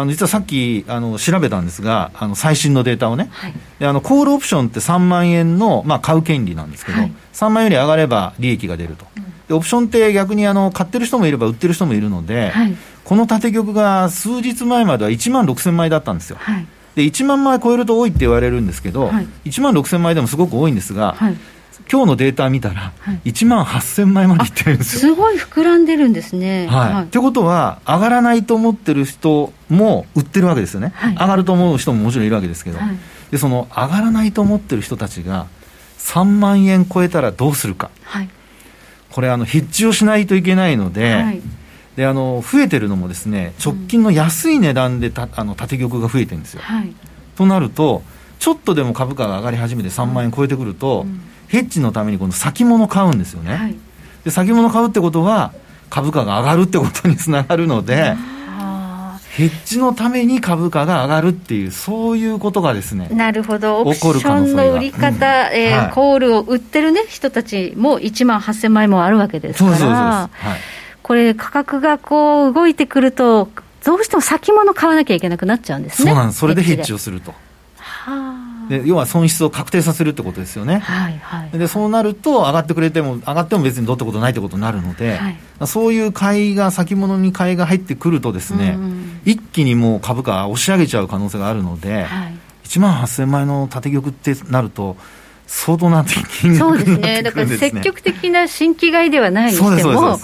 実はさっき調べたんですが最新のデータをね、はい、でコールオプションって3万円の、まあ、買う権利なんですけど、はい、3万円より上がれば利益が出ると、うん、オプションって逆に買ってる人もいれば売ってる人もいるので、はい、この縦玉が数日前までは1万6000枚だったんですよ。はい、で1万枚超えると多いって言われるんですけど、はい、1万6000枚でもすごく多いんですが、はい、今日のデータ見たら1万8000枚までいってるんですよ。はい、すごい膨らんでるんですね。はいはい、ということは上がらないと思ってる人も売ってるわけですよね。はい、上がると思う人ももちろんいるわけですけど、はい、でその上がらないと思ってる人たちが3万円超えたらどうするか。はい、これヘッジをしないといけないので、はい、で増えてるのもですね直近の安い値段で縦玉が増えてるんですよ。はい、となるとちょっとでも株価が上がり始めて3万円超えてくると、うん、ヘッジのためにこの先物買うんですよね。はい、で先物買うってことは株価が上がるってことにつながるので、ヘッジのために株価が上がるっていう、そういうことがですね、なるほど、オプションの売り方、コールを売ってる、ね、人たちも1万8000枚もあるわけですから、そうそうそうです、はい、これ価格がこう動いてくるとどうしても先物買わなきゃいけなくなっちゃうんですね。そうなんです。それでヘッジをすると、はで要は損失を確定させるってことですよね、はいはい、でそうなると上がってくれても、上がっても別にどうってことないってことになるので、はい、そういう買いが、先物に買いが入ってくるとですね、うんうん、一気にもう株価を押し上げちゃう可能性があるので、はい、1万8000枚の縦玉ってなると相当な金額になってくるんですね。そうですね。だから積極的な新規買いではないにしても、は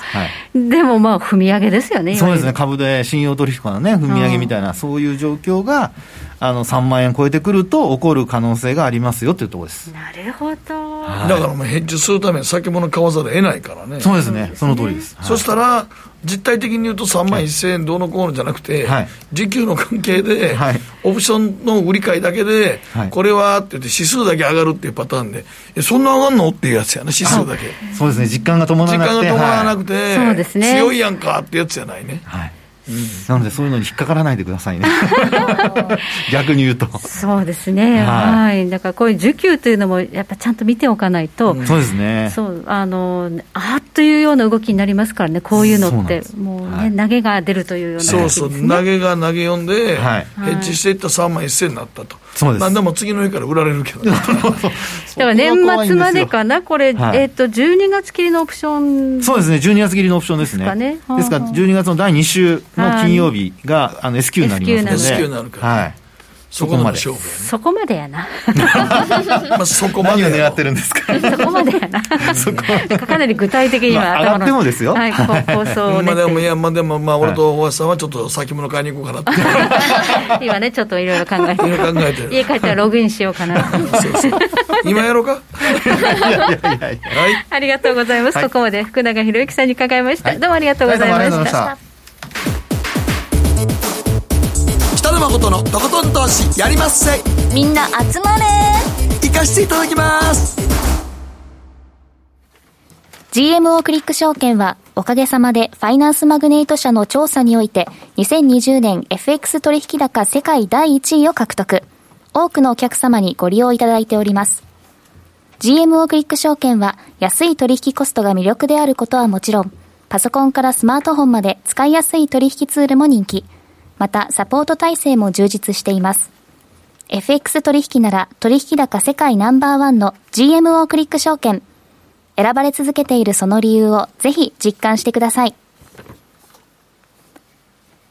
い、でもまあ踏み上げですよね。そうですね。株で信用取引からね、踏み上げみたいな、うん、そういう状況が3万円超えてくると起こる可能性がありますよというところです。なるほど、はい、だからもうヘッジするために先物買わざるを得ないからね。そうですね、その通りです、はい、そしたら実態的に言うと3万1000円どうのこうのじゃなくて、はい、時給の関係で、はい、オプションの売り買いだけで、はい、これはって言って指数だけ上がるっていうパターンで、そんな上がんのっていうやつやね、指数だけ。そうですね、実感が伴わなくて、はい、そうですね、強いやんかってやつじゃないね、はい、なのでそういうのに引っかからないでくださいね逆に言うとそうですね、はいはい、だからこういう需給というのもやっぱちゃんと見ておかないと、うん、そうですね、そうあっというような動きになりますからね、こういうのってもう、ね、はい、投げが出るというような、そうそう、投げが投げ読んで、はい、ヘッジしていった3万1000になったと。そうです、まあ、でも次の日から売られるけど、ね、だから年末までかなこれ、はい、12月切りのオプション。そうですね、12月切りのオプションですね。ですから12月の第2週の金曜日がS q になりますので、 S q になるから、はい、そこまで、そこまでやなまあそこまで何を狙ってるんですかそこまでやなかなり具体的には上がってもですよ、はい、構想をねでもまあ俺と大橋さんはちょっと先物買いに行こうかなって今ねちょっといろいろ考え て家帰ったらログインしようかなそうそう今やろうかはい、ありがとうございます、はい、ここまで福永博之さんに伺いました、はい、どうもありがとうございました、北野誠のとことん投資やりまっせ。みんな集まれ、行かしていただきます。 GMO クリック証券はおかげさまでファイナンスマグネート社の調査において2020年 FX 取引高世界第1位を獲得、多くのお客様にご利用いただいております。 GMO クリック証券は安い取引コストが魅力であることはもちろん、パソコンからスマートフォンまで使いやすい取引ツールも人気、またサポート体制も充実しています。 FX 取引なら取引高世界ナンバーワンの GMO クリック証券、選ばれ続けているその理由をぜひ実感してください。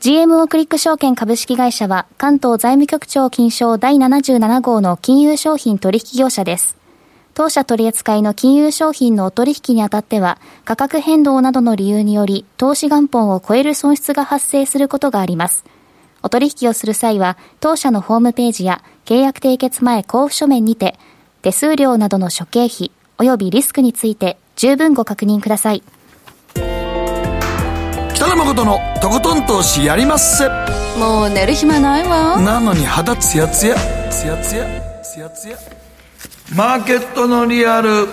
GMO クリック証券株式会社は関東財務局長金賞第77号の金融商品取引業者です。当社取扱いの金融商品のお取引にあたっては、価格変動などの理由により投資元本を超える損失が発生することがあります。お取引をする際は当社のホームページや契約締結前交付書面にて手数料などの諸経費及びリスクについて十分ご確認ください。北野誠のとことん投資やりまっせ。もう寝る暇ないわ。なのに肌ツヤツヤツヤツヤツヤツヤ。マーケットのリアル。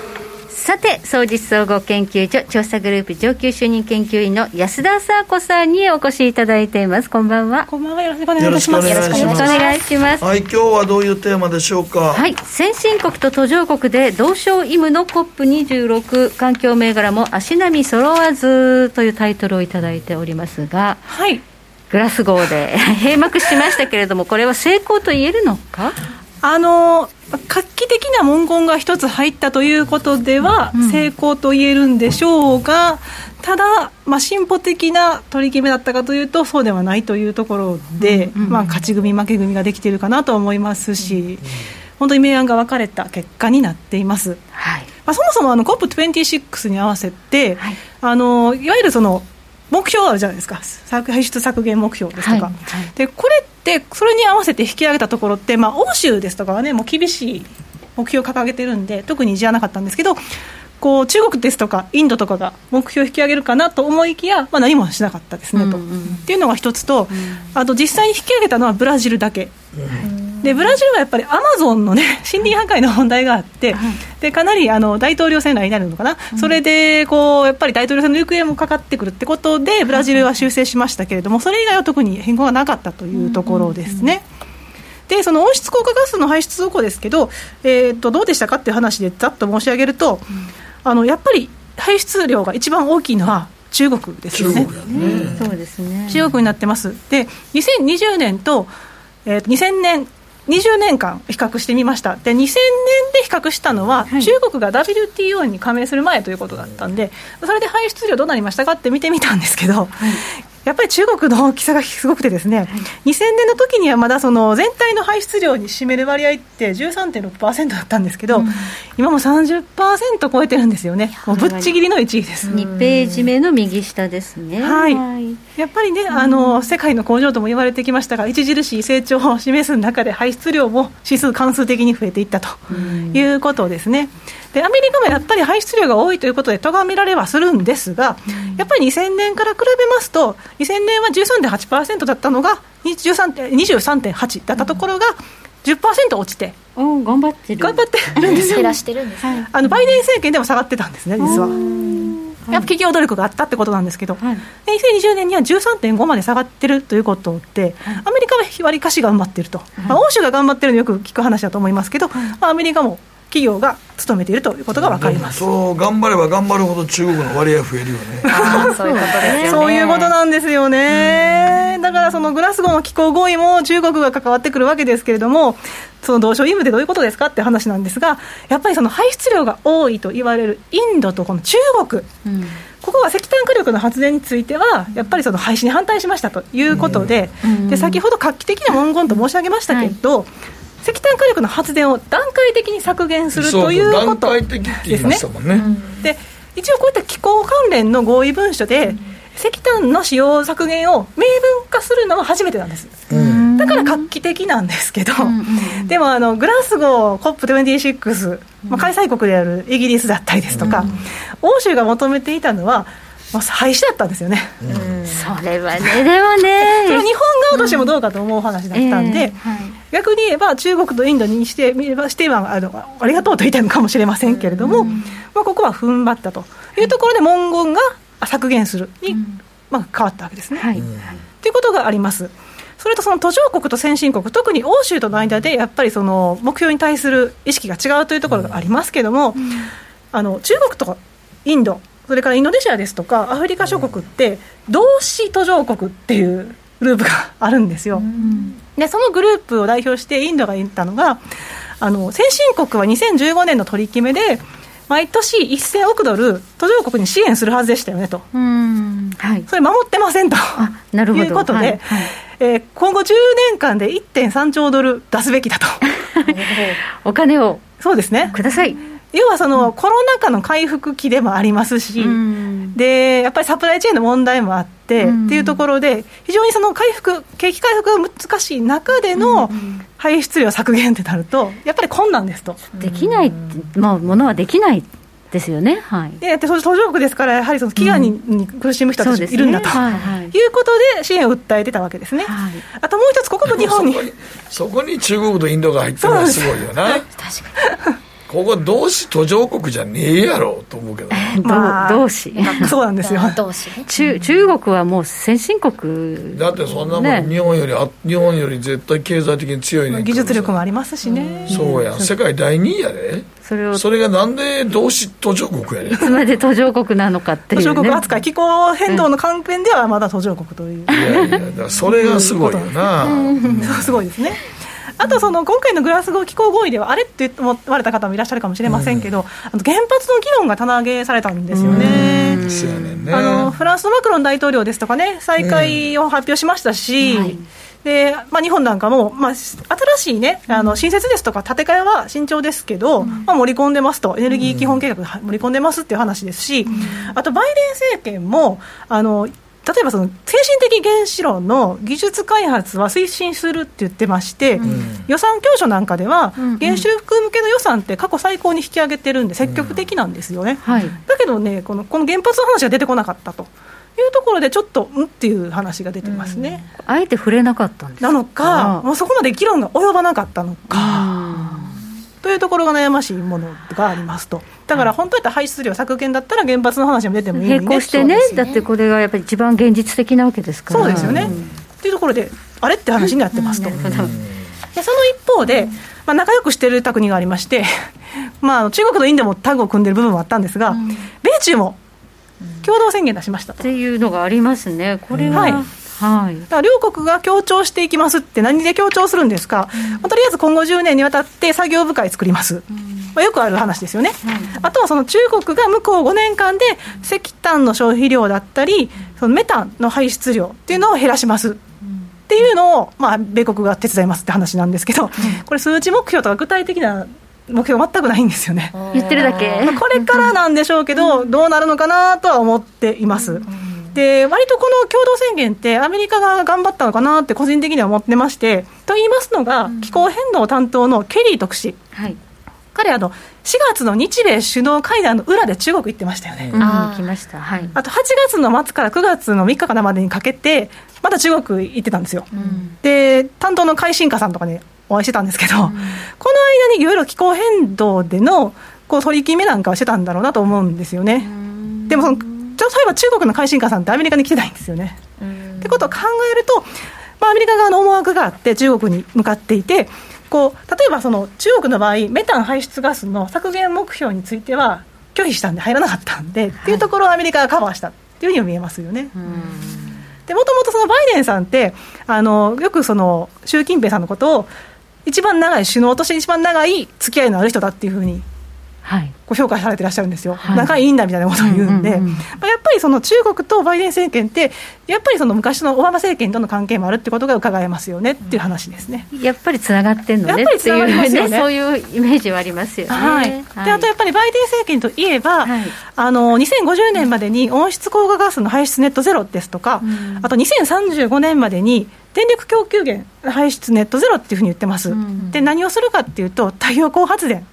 さて、総実総合研究所調査グループ上級主任研究員の安田佐和子さんにお越しいただいています。こんばんは。こんばんは、よろしくお願いします。よろしくお願いします。はい、今日はどういうテーマでしょうか。はい、先進国と途上国で同床異夢の COP26、 環境銘柄も足並み揃わずというタイトルをいただいておりますが、はい、グラスゴーで閉幕しましたけれども、これは成功と言えるのか。画期的な文言が一つ入ったということでは成功と言えるんでしょうが、ただ、まあ、進歩的な取り決めだったかというとそうではないというところで、まあ、勝ち組負け組ができているかなと思いますし、本当に明暗が分かれた結果になっています、はい。まあ、そもそもCOP26 に合わせて、はい、いわゆるその目標あるじゃないですか、排出削減目標ですとか、はいはい、でこれってそれに合わせて引き上げたところって、まあ、欧州ですとかは、ね、もう厳しい目標を掲げてるんで特にいじらなかったんですけど、こう中国ですとかインドとかが目標を引き上げるかなと思いきや、まあ、何もしなかったですねと、うんうん、っていうのが一つと、あと実際に引き上げたのはブラジルだけ、うんでブラジルはやっぱりアマゾンの、ね、森林破壊の問題があって、はい、でかなり大統領選来になるのかな、うん、それでこうやっぱり大統領選の行方もかかってくるってことでブラジルは修正しましたけれども、それ以外は特に変更がなかったというところですね、うんうんうん。でその温室効果ガスの排出動向ですけど、どうでしたかっていう話でざっと申し上げると、うん、やっぱり排出量が一番大きいのは中国ですよね。中国になってます。で2020年と、2000年20年間比較してみました。で2000年で比較したのは、はい、中国が WTO に加盟する前ということだったんで、それで排出量どうなりましたかって見てみたんですけど、はい、やっぱり中国の大きさがすごくてですね、はい、2000年の時にはまだその全体の排出量に占める割合って 13.6% だったんですけど、うん、今も 30% 超えてるんですよね。もうぶっちぎりの1位です。2ページ目の右下ですね、はいはい、やっぱりね、世界の工場とも言われてきましたが、著しい成長を示す中で排出量も指数関数的に増えていったということですね。でアメリカもやっぱり排出量が多いということで咎められはするんですが、やっぱり2000年から比べますと、2000年は 13.8% だったのが 23.8 だったところが 10% 落ちて、うん、頑張ってるんですよ。減らしてるんです、はい、バイデン政権でも下がってたんですね、実は。やっぱ企業努力があったってことなんですけど、はい、で2020年には 13.5 まで下がってるということで、はい、アメリカは割かし頑張ってると、はい、欧州が頑張ってるのよく聞く話だと思いますけど、はい、アメリカも企業が勤めているということが分かります。そう頑張れば頑張るほど中国の割合増えるよね。そういうことですよね。そういうことなんですよね。だからそのグラスゴーの気候合意も中国が関わってくるわけですけれども、その同床異夢ってどういうことですかって話なんですが、やっぱりその排出量が多いと言われるインドとこの中国、うん、ここは石炭火力の発電についてはやっぱりその廃止に反対しましたということで、うん、で先ほど画期的な文言と申し上げましたけど、はい、石炭火力の発電を段階的に削減するということですね。段階的って言いましたもんね。で一応こういった気候関連の合意文書で、うん、石炭の使用削減を明文化するのは初めてなんです、うん、だから画期的なんですけど、うん、でもグラスゴー COP26、まあ、開催国であるイギリスだったりですとか、うん、欧州が求めていたのは廃止だったんですよね、うん、それはねではねそれ日本側としてもどうかと思う話だったんで、うんはい、逆に言えば中国とインドにしてみればしてはありがとうと言いたいのかもしれませんけれども、うんまあ、ここは踏ん張ったというところで文言が削減するに、うんまあ、変わったわけですね、はい、ということがあります。それとその途上国と先進国、特に欧州との間でやっぱりその目標に対する意識が違うというところがありますけれども、うん、中国とかインド、それからインドネシアですとかアフリカ諸国って同志途上国っていうグループがあるんですよ、うん、でそのグループを代表してインドが言ったのが先進国は2015年の取り決めで毎年1000億ドル途上国に支援するはずでしたよねと、うん、はい、それ守ってませんということで、はいはい、今後10年間で 1.3 兆ドル出すべきだとお金をそうですねください。要はそのコロナ禍の回復期でもありますし、うん、でやっぱりサプライチェーンの問題もあって、うん、っていうところで非常にその景気回復が難しい中での排出量削減ってなるとやっぱり困難ですと、できない、まあ、ものはできないですよね、はい、で途上国ですからやはりその飢餓 に苦しむ人たちがいるんだと、ねはいはい、いうことで支援を訴えてたわけですね、はい、あともう一つここも日本にそこに中国とインドが入ってるのはすごいよな確かにここ同志途上国じゃねえやろと思うけど、まあ、同志そうなんですよ中国はもう先進国だってそんなもん、ね、日本より絶対経済的に強いねん、技術力もありますしね、そうやん世界第2位やで、それがなんで同志途上国やねん、いつまで途上国なのかっていう、ね、途上国扱い気候変動の関係ではまだ途上国という、いやそれがすごいよなすごいですね。あとその今回のグラスゴー気候合意ではあれって思われた方もいらっしゃるかもしれませんけど、うん、原発の議論が棚上げされたんですよね、うん、フランスのマクロン大統領ですとかね再開を発表しましたし、うんはい、でまあ、日本なんかも、まあ、新しい、ね、新設ですとか建て替えは慎重ですけど、うんまあ、盛り込んでますとエネルギー基本計画盛り込んでますっていう話ですし、うん、あとバイデン政権も例えばその先進的原子炉の技術開発は推進するって言ってまして、うん、予算教書なんかでは原子力向けの予算って過去最高に引き上げてるんで積極的なんですよね、うんはい、だけどねこの原発の話が出てこなかったというところでちょっとんっていう話が出てますね、うん、あえて触れなかったんですなのかもうそこまで議論が及ばなかったのかというところが悩ましいものがありますと。だから本当に排出量削減だったら原発の話も出てもいいね並行してね、だってこれがやっぱり一番現実的なわけですからそうですよね、うん、っていうところであれって話になってますと、うん、でその一方で、まあ、仲良くしてる他国がありましてまあ中国とインドもタッグを組んでる部分もあったんですが、うん、米中も共同宣言出しましたと、うん、っていうのがありますねこれは、うんはいはい、だから両国が協調していきますって何で協調するんですか、うん、とりあえず今後10年にわたって作業部会作ります、うんまあ、よくある話ですよね、うん、あとはその中国が向こう5年間で石炭の消費量だったりそのメタンの排出量っていうのを減らしますっていうのを、まあ、米国が手伝いますって話なんですけど、うん、これ数値目標とか具体的な目標全くないんですよね言ってるだけ、まあ、これからなんでしょうけど、うん、どうなるのかなとは思っています、うんで割とこの共同宣言ってアメリカが頑張ったのかなって個人的には思ってましてと言いますのが、うん、気候変動担当のケリー特使、はい、彼4月の日米首脳会談の裏で中国行ってましたよね、うん、あ来ました、はい、あと8月の末から9月の3日間までにかけてまた中国行ってたんですよ、うん、で担当の海進華さんとかにお会いしてたんですけど、うん、この間にいろいろ気候変動でのこう取り決めなんかをしてたんだろうなと思うんですよね、うん、でもその例えば中国の海進華さんってアメリカに来てないんですよねってことを考えると、まあ、アメリカ側の思惑があって中国に向かっていてこう例えばその中国の場合メタン排出ガスの削減目標については拒否したんで入らなかったんで、はい、っていうところをアメリカがカバーしたっていうふうに見えますよねでもともとそのバイデンさんってよくその習近平さんのことを一番長い首脳として一番長い付き合いのある人だっていうふうにはい、ご評価されていらっしゃるんですよ、はい、仲いいんだみたいなことを言うんで、うんうんうんまあ、やっぱりその中国とバイデン政権ってやっぱりその昔のオバマ政権との関係もあるってことが伺えますよねっていう話ですね、うん、やっぱりつながってんのねっていうねそういうイメージはありますよね、はいはい、であとやっぱりバイデン政権といえば、はい、2050年までに温室効果ガスの排出ネットゼロですとか、うん、あと2035年までに電力供給源排出ネットゼロっていうふうに言ってます、うん、で何をするかっていうと太陽光発電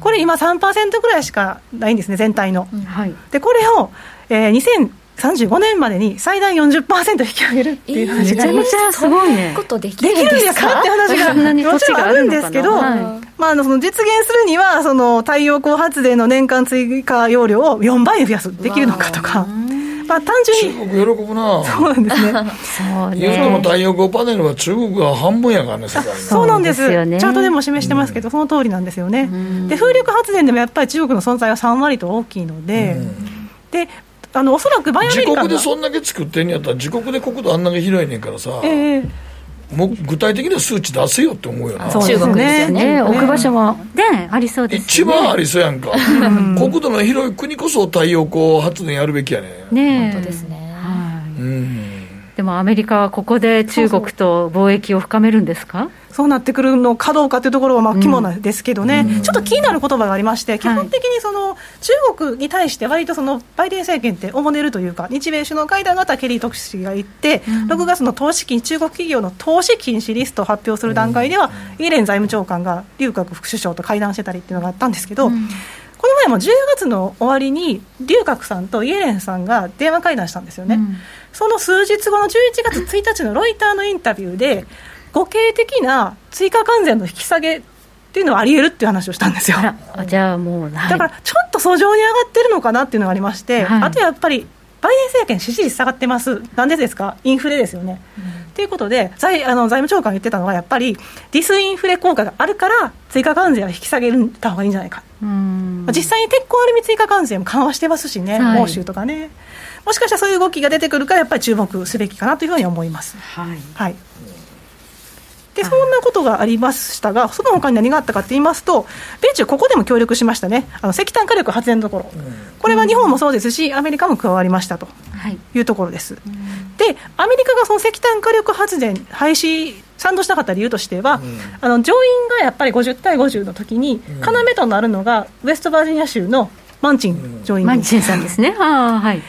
これ今 3% ぐらいしかないんですね全体の、うんはい、でこれを、2035年までに最大 40% 引き上げるっていう話があります、すごいね、そういうことできるんですかって話がもちろんあるんですけど、はいまあ、その実現するにはその太陽光発電の年間追加容量を4倍に増やすできるのかとかまあ、単純に中国喜ぶなそうなんですねそうねユーロの太陽光パネルは中国が半分やからね世界にそうなんですよねチャートでも示してますけど、うん、その通りなんですよねで風力発電でもやっぱり中国の存在は3割と大きいのででおそらくバイアメリカンが自国でそんだけ作ってんやったら自国で国土あんだけ広いねんからさ、もう具体的な数値出せよって思うよなそうですね、中国ですよね置く場所も、ね、ありそうですね一番ありそうやんか国土の広い国こそ太陽光発電やるべきやねね本当ですね、はいうん、でもアメリカはここで中国と貿易を深めるんですかそうなってくるのかどうかというところはまあ肝なんですけどね、うん、ちょっと気になる言葉がありまして基本的にその中国に対して割とそのバイデン政権っておもねるというか日米首脳会談があったケリー特使が言って、うん、6月の中国企業の投資禁止リストを発表する段階では、うん、イエレン財務長官が劉鶴副首相と会談してたりっていうのがあったんですけど、うん、この前も10月の終わりに劉鶴さんとイエレンさんが電話会談したんですよね、うん、その数日後の11月1日のロイターのインタビューで互恵的な追加関税の引き下げっていうのはあり得るっていう話をしたんですよじゃあもう、はい、だからちょっと相乗に上がってるのかなっていうのがありまして、はい、あとやっぱりバイデン政権支持率下がってますなんでですかインフレですよねと、うん、いうことで財務長官が言ってたのはやっぱりディスインフレ効果があるから追加関税は引き下げた方がいいんじゃないかうん実際に鉄鋼アルミ追加関税も緩和してますしね、はい、欧州とかねもしかしたらそういう動きが出てくるからやっぱり注目すべきかなというふうに思いますはい、はいでそんなことがありましたがその他に何があったかと言いますと米中ここでも協力しましたね石炭火力発電のところこれは日本もそうですしアメリカも加わりましたというところです、はい、でアメリカがその石炭火力発電廃止賛同しなかった理由としては、うん、上院がやっぱり50対50の時に要となるのがウェストバージニア州のマンチン上院、うん、マンチンさんですねあ、はい、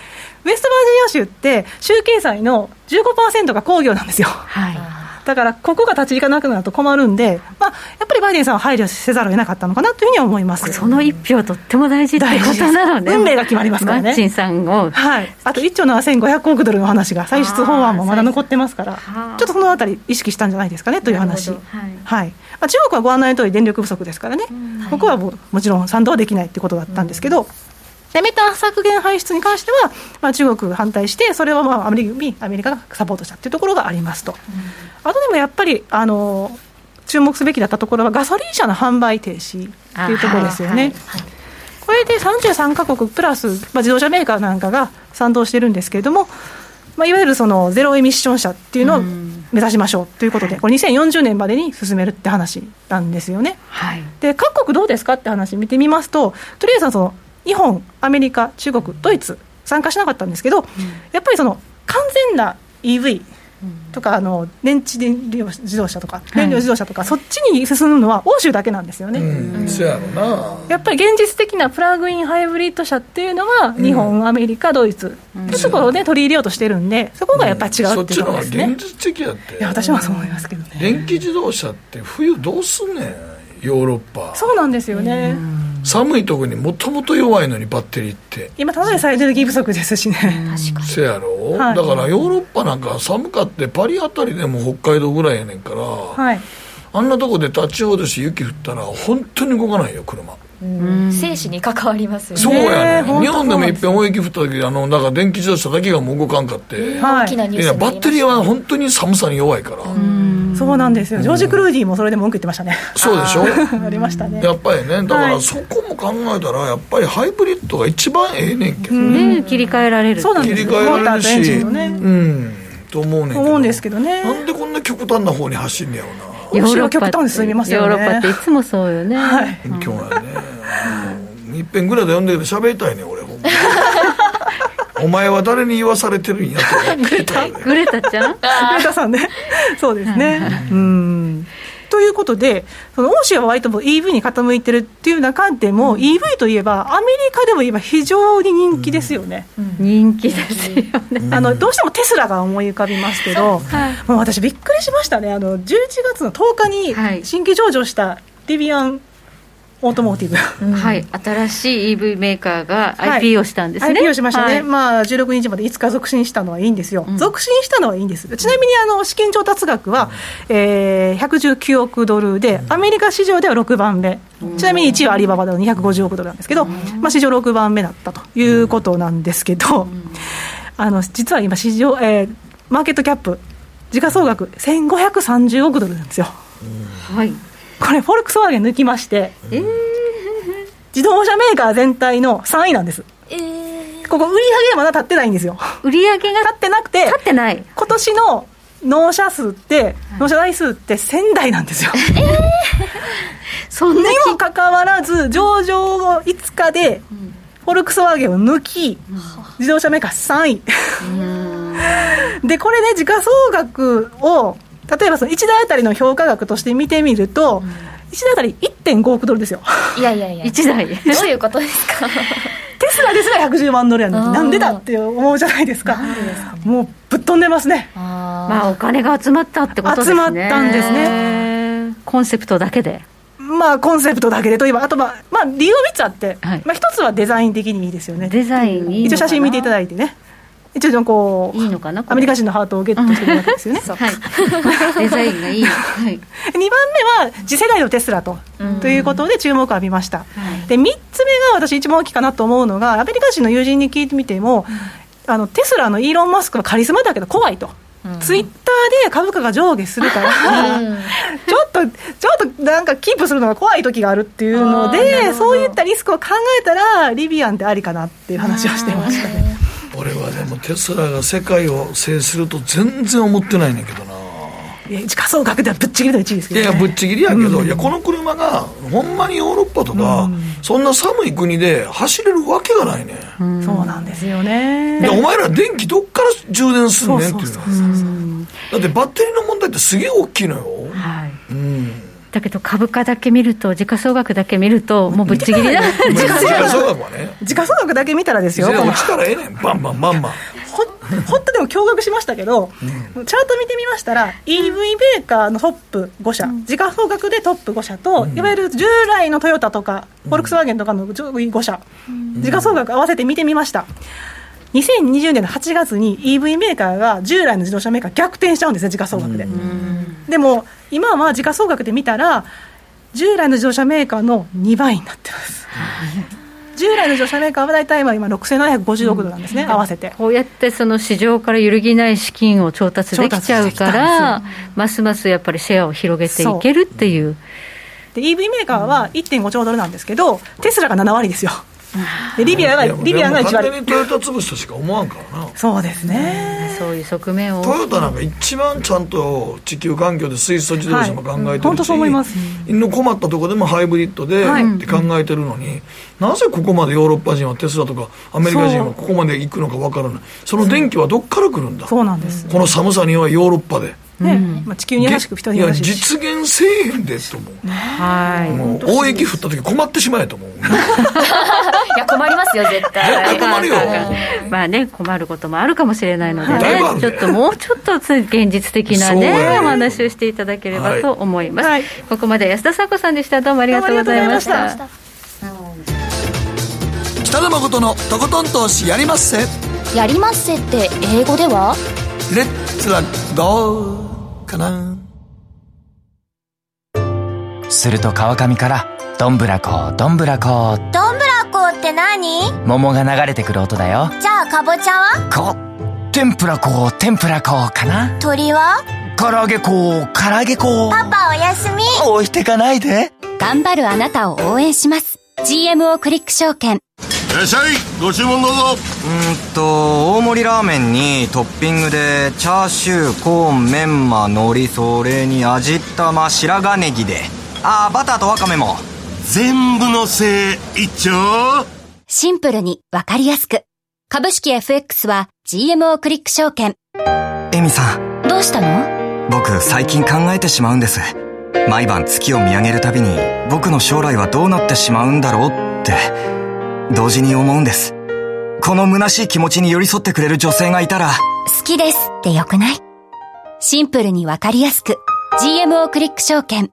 ウェストバージニア州って州経済の 15% が工業なんですよ、はい、だからここが立ち行かなくなると困るんで、まあ、やっぱりバイデンさんは配慮せざるを得なかったのかなというふうには思います。その一票とっても大事ってことなのね。運命が決まりますからね、マッチンさんを、はい、あと1兆7500億ドルの話が歳出法案もまだ残ってますから、ちょっとそのあたり意識したんじゃないですかねという話、はいはい、まあ、中国はご案内のとおり電力不足ですからね、はい、ここは もちろん賛同はできないということだったんですけど、うん、メタ削減排出に関しては、まあ、中国反対して、それをまあアメリカがサポートしたというところがありますと、うん、あとでもやっぱり注目すべきだったところはガソリン車の販売停止というところですよね、はいはいはい、これで33カ国プラス、まあ、自動車メーカーなんかが賛同しているんですけれども、まあ、いわゆるそのゼロエミッション車っていうのを目指しましょうということで、これ2040年までに進めるって話なんですよね、はい、で各国どうですかって話見てみますと、とりあえずその日本、アメリカ、中国、ドイツ参加しなかったんですけど、うん、やっぱりその完全な EV とか、電池自動車とか燃料自動車とか、はい、そっちに進むのは欧州だけなんですよね、うんうん、そうやろな。やっぱり現実的なプラグインハイブリッド車っていうのは日本、うん、アメリカ、ドイツってところで取り入れようとしてるんで、そこがやっぱり違うっていうことですね、うん、そっちの方が現実的だって。いや私もそう思いますけどね。電気自動車って冬どうすんねん、ヨーロッパ。そうなんですよね、うん、寒いところにもともと弱いのにバッテリーって今ただでさえエネルギー不足ですしね。確かにせやろ、はい、だからヨーロッパなんか寒かってパリあたりでも北海道ぐらいやねんから、はい、あんなとこで立ち往生し雪降ったら本当に動かないよ車。うん、生死に関わりますよね。そうやね、日本でもいっぺん大雪降った時、なんか電気自動車だけがもう動かんかって、はい、大きなニュースになりました。バッテリーは本当に寒さに弱いから、うん、そうなんですよ。ジョージ・クルーディもそれで文句言ってましたね。そうでしょありましたね、やっぱりね。だからそこも考えたらやっぱりハイブリッドが一番ええねんけどね、切り替えられる。そうなんですよ、切り替えられるし、モーターとエンジンのね、うんと思うんですけどね。なんでこんな極端な方に走んねやろな。ヨーロッパって進みますよね。ヨーロッパっていつもそうよね、はい、今日はねいっぺんぐらいで読んでるけど喋りたいね俺ほんまにお前は誰に言わされてるんやとグレタちゃんグレタさんねそうですね、うん、ということで、その欧州は割と EV に傾いてるっていう中でも、うん、EV といえばアメリカでも今非常に人気ですよね、うん、人気ですよね。どうしてもテスラが思い浮かびますけど、はい、もう私びっくりしましたね。11月の10日に新規上場したリビアンオートモーティブ、うん、はい、新しい EV メーカーが IPO したんですね、はい、IPO しましたね、はい、まあ、16日まで5日続伸したのはいいんですよ、うん、続伸したのはいいんです。ちなみに資金調達額は、119億ドルで、アメリカ市場では6番目、うん、ちなみに1位はアリババでの250億ドルなんですけど、うん、まあ、市場6番目だったということなんですけど、うん、実は今市場、マーケットキャップ時価総額1530億ドルなんですよ、うん、はい、これフォルクスワーゲン抜きまして、自動車メーカー全体の3位なんです、ここ売り上げまだ立ってないんですよ。売り上げが立ってなくて、立ってない。今年の納車数って、はい、納車台数って1000台なんですよ、そんなにもかかわらず上場後5日でフォルクスワーゲンを抜き、うん、自動車メーカー3位で、これね、時価総額を例えばその1台あたりの評価額として見てみると、うん、1台あたり 1.5 億ドルですよ。いやいやいや1台どういうことですかテスラですら110万ドルやのになんでだって思うじゃないですか。もうぶっ飛んでますね。あ、まあ、お金が集まったってことですね。集まったんですね。コンセプトだけで、まあ、コンセプトだけでといえば、あと、まあ、理由3つあって、はい、まあ、1つはデザイン的にいいですよね。デザインいい、一応写真見ていただいてね、一応こういいのかな、アメリカ人のハートをゲットしてるわけですよね、うんはい、デザインがいい、はい、2番目は次世代のテスラということで注目を浴びました、はい、で3つ目が私一番大きいかなと思うのが、アメリカ人の友人に聞いてみても、うん、テスラのイーロン・マスクはカリスマだけど怖いと、うん、ツイッターで株価が上下するから、うん、ちょっとなんかキープするのが怖い時があるっていうので、そういったリスクを考えたらリビアンってありかなっていう話をしてましたね。俺はでもテスラが世界を制すると全然思ってないねんけどな。時価総額ではぶっちぎりの1位ですけど、ね、いやぶっちぎりやけど、うん、いやこの車がほんまにヨーロッパとか、うん、そんな寒い国で走れるわけがないね、うん、そうなんですよね。でお前ら電気どっから充電すんねんっていうの。だってバッテリーの問題ってすげえ大きいのよ、はい、うん、だけど株価だけ見ると時価総額だけ見るともうぶっちぎりだ。時価総額だけ見たらですよ。落ちたらええねん。バンバンバンバン。本当でも驚愕しましたけど、チャート見てみましたら EV メーカーのトップ5社、時価総額でトップ5社と、いわゆる従来のトヨタとかフォルクスワーゲンとかの上位5社、時価総額合わせて見てみました。2020年の8月に EV メーカーが従来の自動車メーカー逆転しちゃうんですね、時価総額で。でも今は時価総額で見たら従来の自動車メーカーの2倍になってます。従来の自動車メーカーは大体今6750億ドルなんですね、合わせて。こうやってその市場から揺るぎない資金を調達できちゃうからますますやっぱりシェアを広げていけるっていう。で EV メーカーは 1.5 兆ドルなんですけど、テスラが7割ですよ。でリビアが1割。完全にトヨタ潰しとしか思わんからな。そうですね、そういう側面を。トヨタなんか一番ちゃんと地球環境で水素自動車も考えてるし、本当そう思います。困ったところでもハイブリッドでって考えてるのに、なぜここまでヨーロッパ人はテスラとかアメリカ人はここまで行くのか分からない。その電気はどっから来るんだ。そうなんです。この寒さにはヨーロッパでね、地球に優しく人に優しいし、いや実現せえへんでと思う。はい、もう大雪降った時困ってしまえと思う。いや困りますよ絶対。困るよ。まあね、困ることもあるかもしれないので、ね、ちょっともうちょっと現実的なねお話をしていただければと思います。はい、ここまで安田佐和子さんでした。どうもありがとうございました。北野誠のとことん投資やりまっせ。やりまっせって英語では？レッツラゴー。すると川上からどんぶらこどんぶらこどんぶらこって何？桃が流れてくる音だよ。じゃあかぼちゃは？天ぷらこ天ぷらこかな。鳥は？唐揚げこ唐揚げこ。パパおやすみ。置いてかないで。頑張るあなたを応援します。 GMO クリック証券。いらっしゃい、ご注文どうぞ。大盛りラーメンにトッピングでチャーシュー、コーン、メンマ、海苔、それに味玉、白髪ネギで、バターとワカメも全部のせい一丁。シンプルにわかりやすく。株式 FX は GMO クリック証券。エミさん、どうしたの？僕最近考えてしまうんです。毎晩月を見上げるたびに僕の将来はどうなってしまうんだろうって同時に思うんです。この虚しい気持ちに寄り添ってくれる女性がいたら。好きですってよくない？シンプルにわかりやすく GMO クリック証券。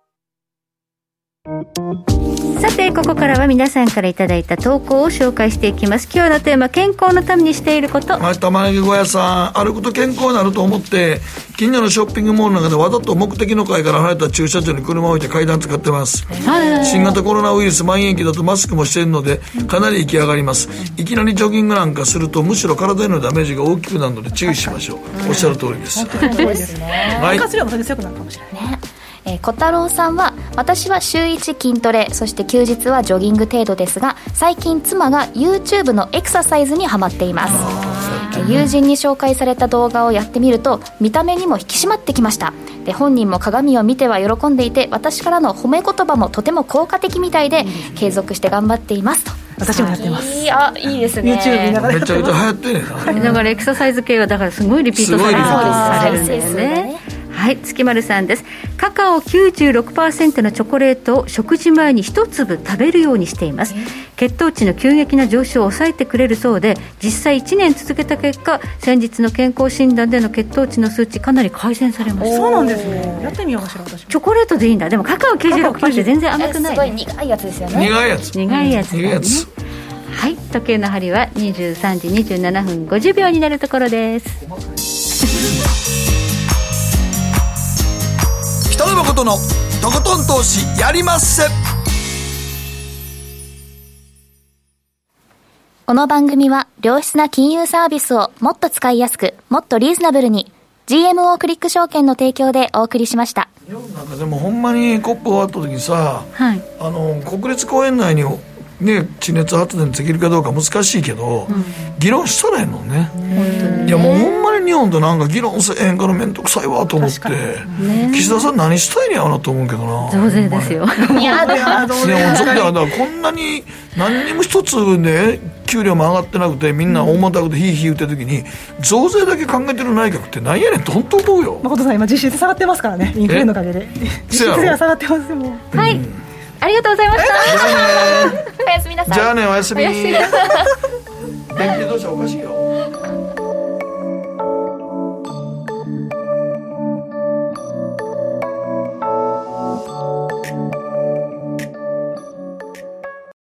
さてここからは皆さんからいただいた投稿を紹介していきます。今日のテーマ、健康のためにしていること。玉ねぎ小屋さん、歩くと健康になると思って近所のショッピングモールの中でわざと目的の階から離れた駐車場に車を置いて階段使ってます。新型コロナウイルス蔓延期だとマスクもしているのでかなり行き上がります。いきなりジョギングなんかするとむしろ体へのダメージが大きくなるので注意しましょう。おっしゃる通りです。はい、生活量も強くなるかもしれないね。小太郎さんは、私は週1筋トレ、そして休日はジョギング程度ですが、最近妻が YouTube のエクササイズにハマっています。友人に紹介された動画をやってみると見た目にも引き締まってきました。で、本人も鏡を見ては喜んでいて、私からの褒め言葉もとても効果的みたいで、継続して頑張っていますと。私もやってます。いいですね。 YouTube 見ながらやってます。めちゃめちゃ流行ってるな。だからエクササイズ系はだからすごいリピートされるんですね。はい、月丸さんです。カカオ 96% のチョコレートを食事前に1粒食べるようにしています。血糖値の急激な上昇を抑えてくれるそうで、実際1年続けた結果、先日の健康診断での血糖値の数値かなり改善されました。そうなんですね。やってみようかしら私も。チョコレートでいいんだ。でもカカオ 96% って全然甘くない、ね、すごい苦いやつですよね。苦いやつ。はい、時計の針は23時27分50秒になるところです。北野誠のとことん投資やりまっせ。この番組は良質な金融サービスをもっと使いやすく、もっとリーズナブルに GMO クリック証券の提供でお送りしました。なんかでもほんまにコップ終わった時にさ、国立公園内にね、地熱発電できるかどうか難しいけど、うん、議論したらへんのね、いやもうほんまに日本となんか議論せえへんからめんどくさいわと思って、岸田さん何したいんやろなと思うけどな、増税ですよ、いやどうだこんなに何にも一つね給料も上がってなくてみんな大股でヒーヒー言ってる時に増税だけ考えてる内閣ってなんやねんと本当思うよ。誠さん今実質下がってますからね、インフレのおかげで実質が下がってますよ、もう、はい、ありがとうございました、おやすみなさい、じゃあねおやすみ電気自動車おかしいよ。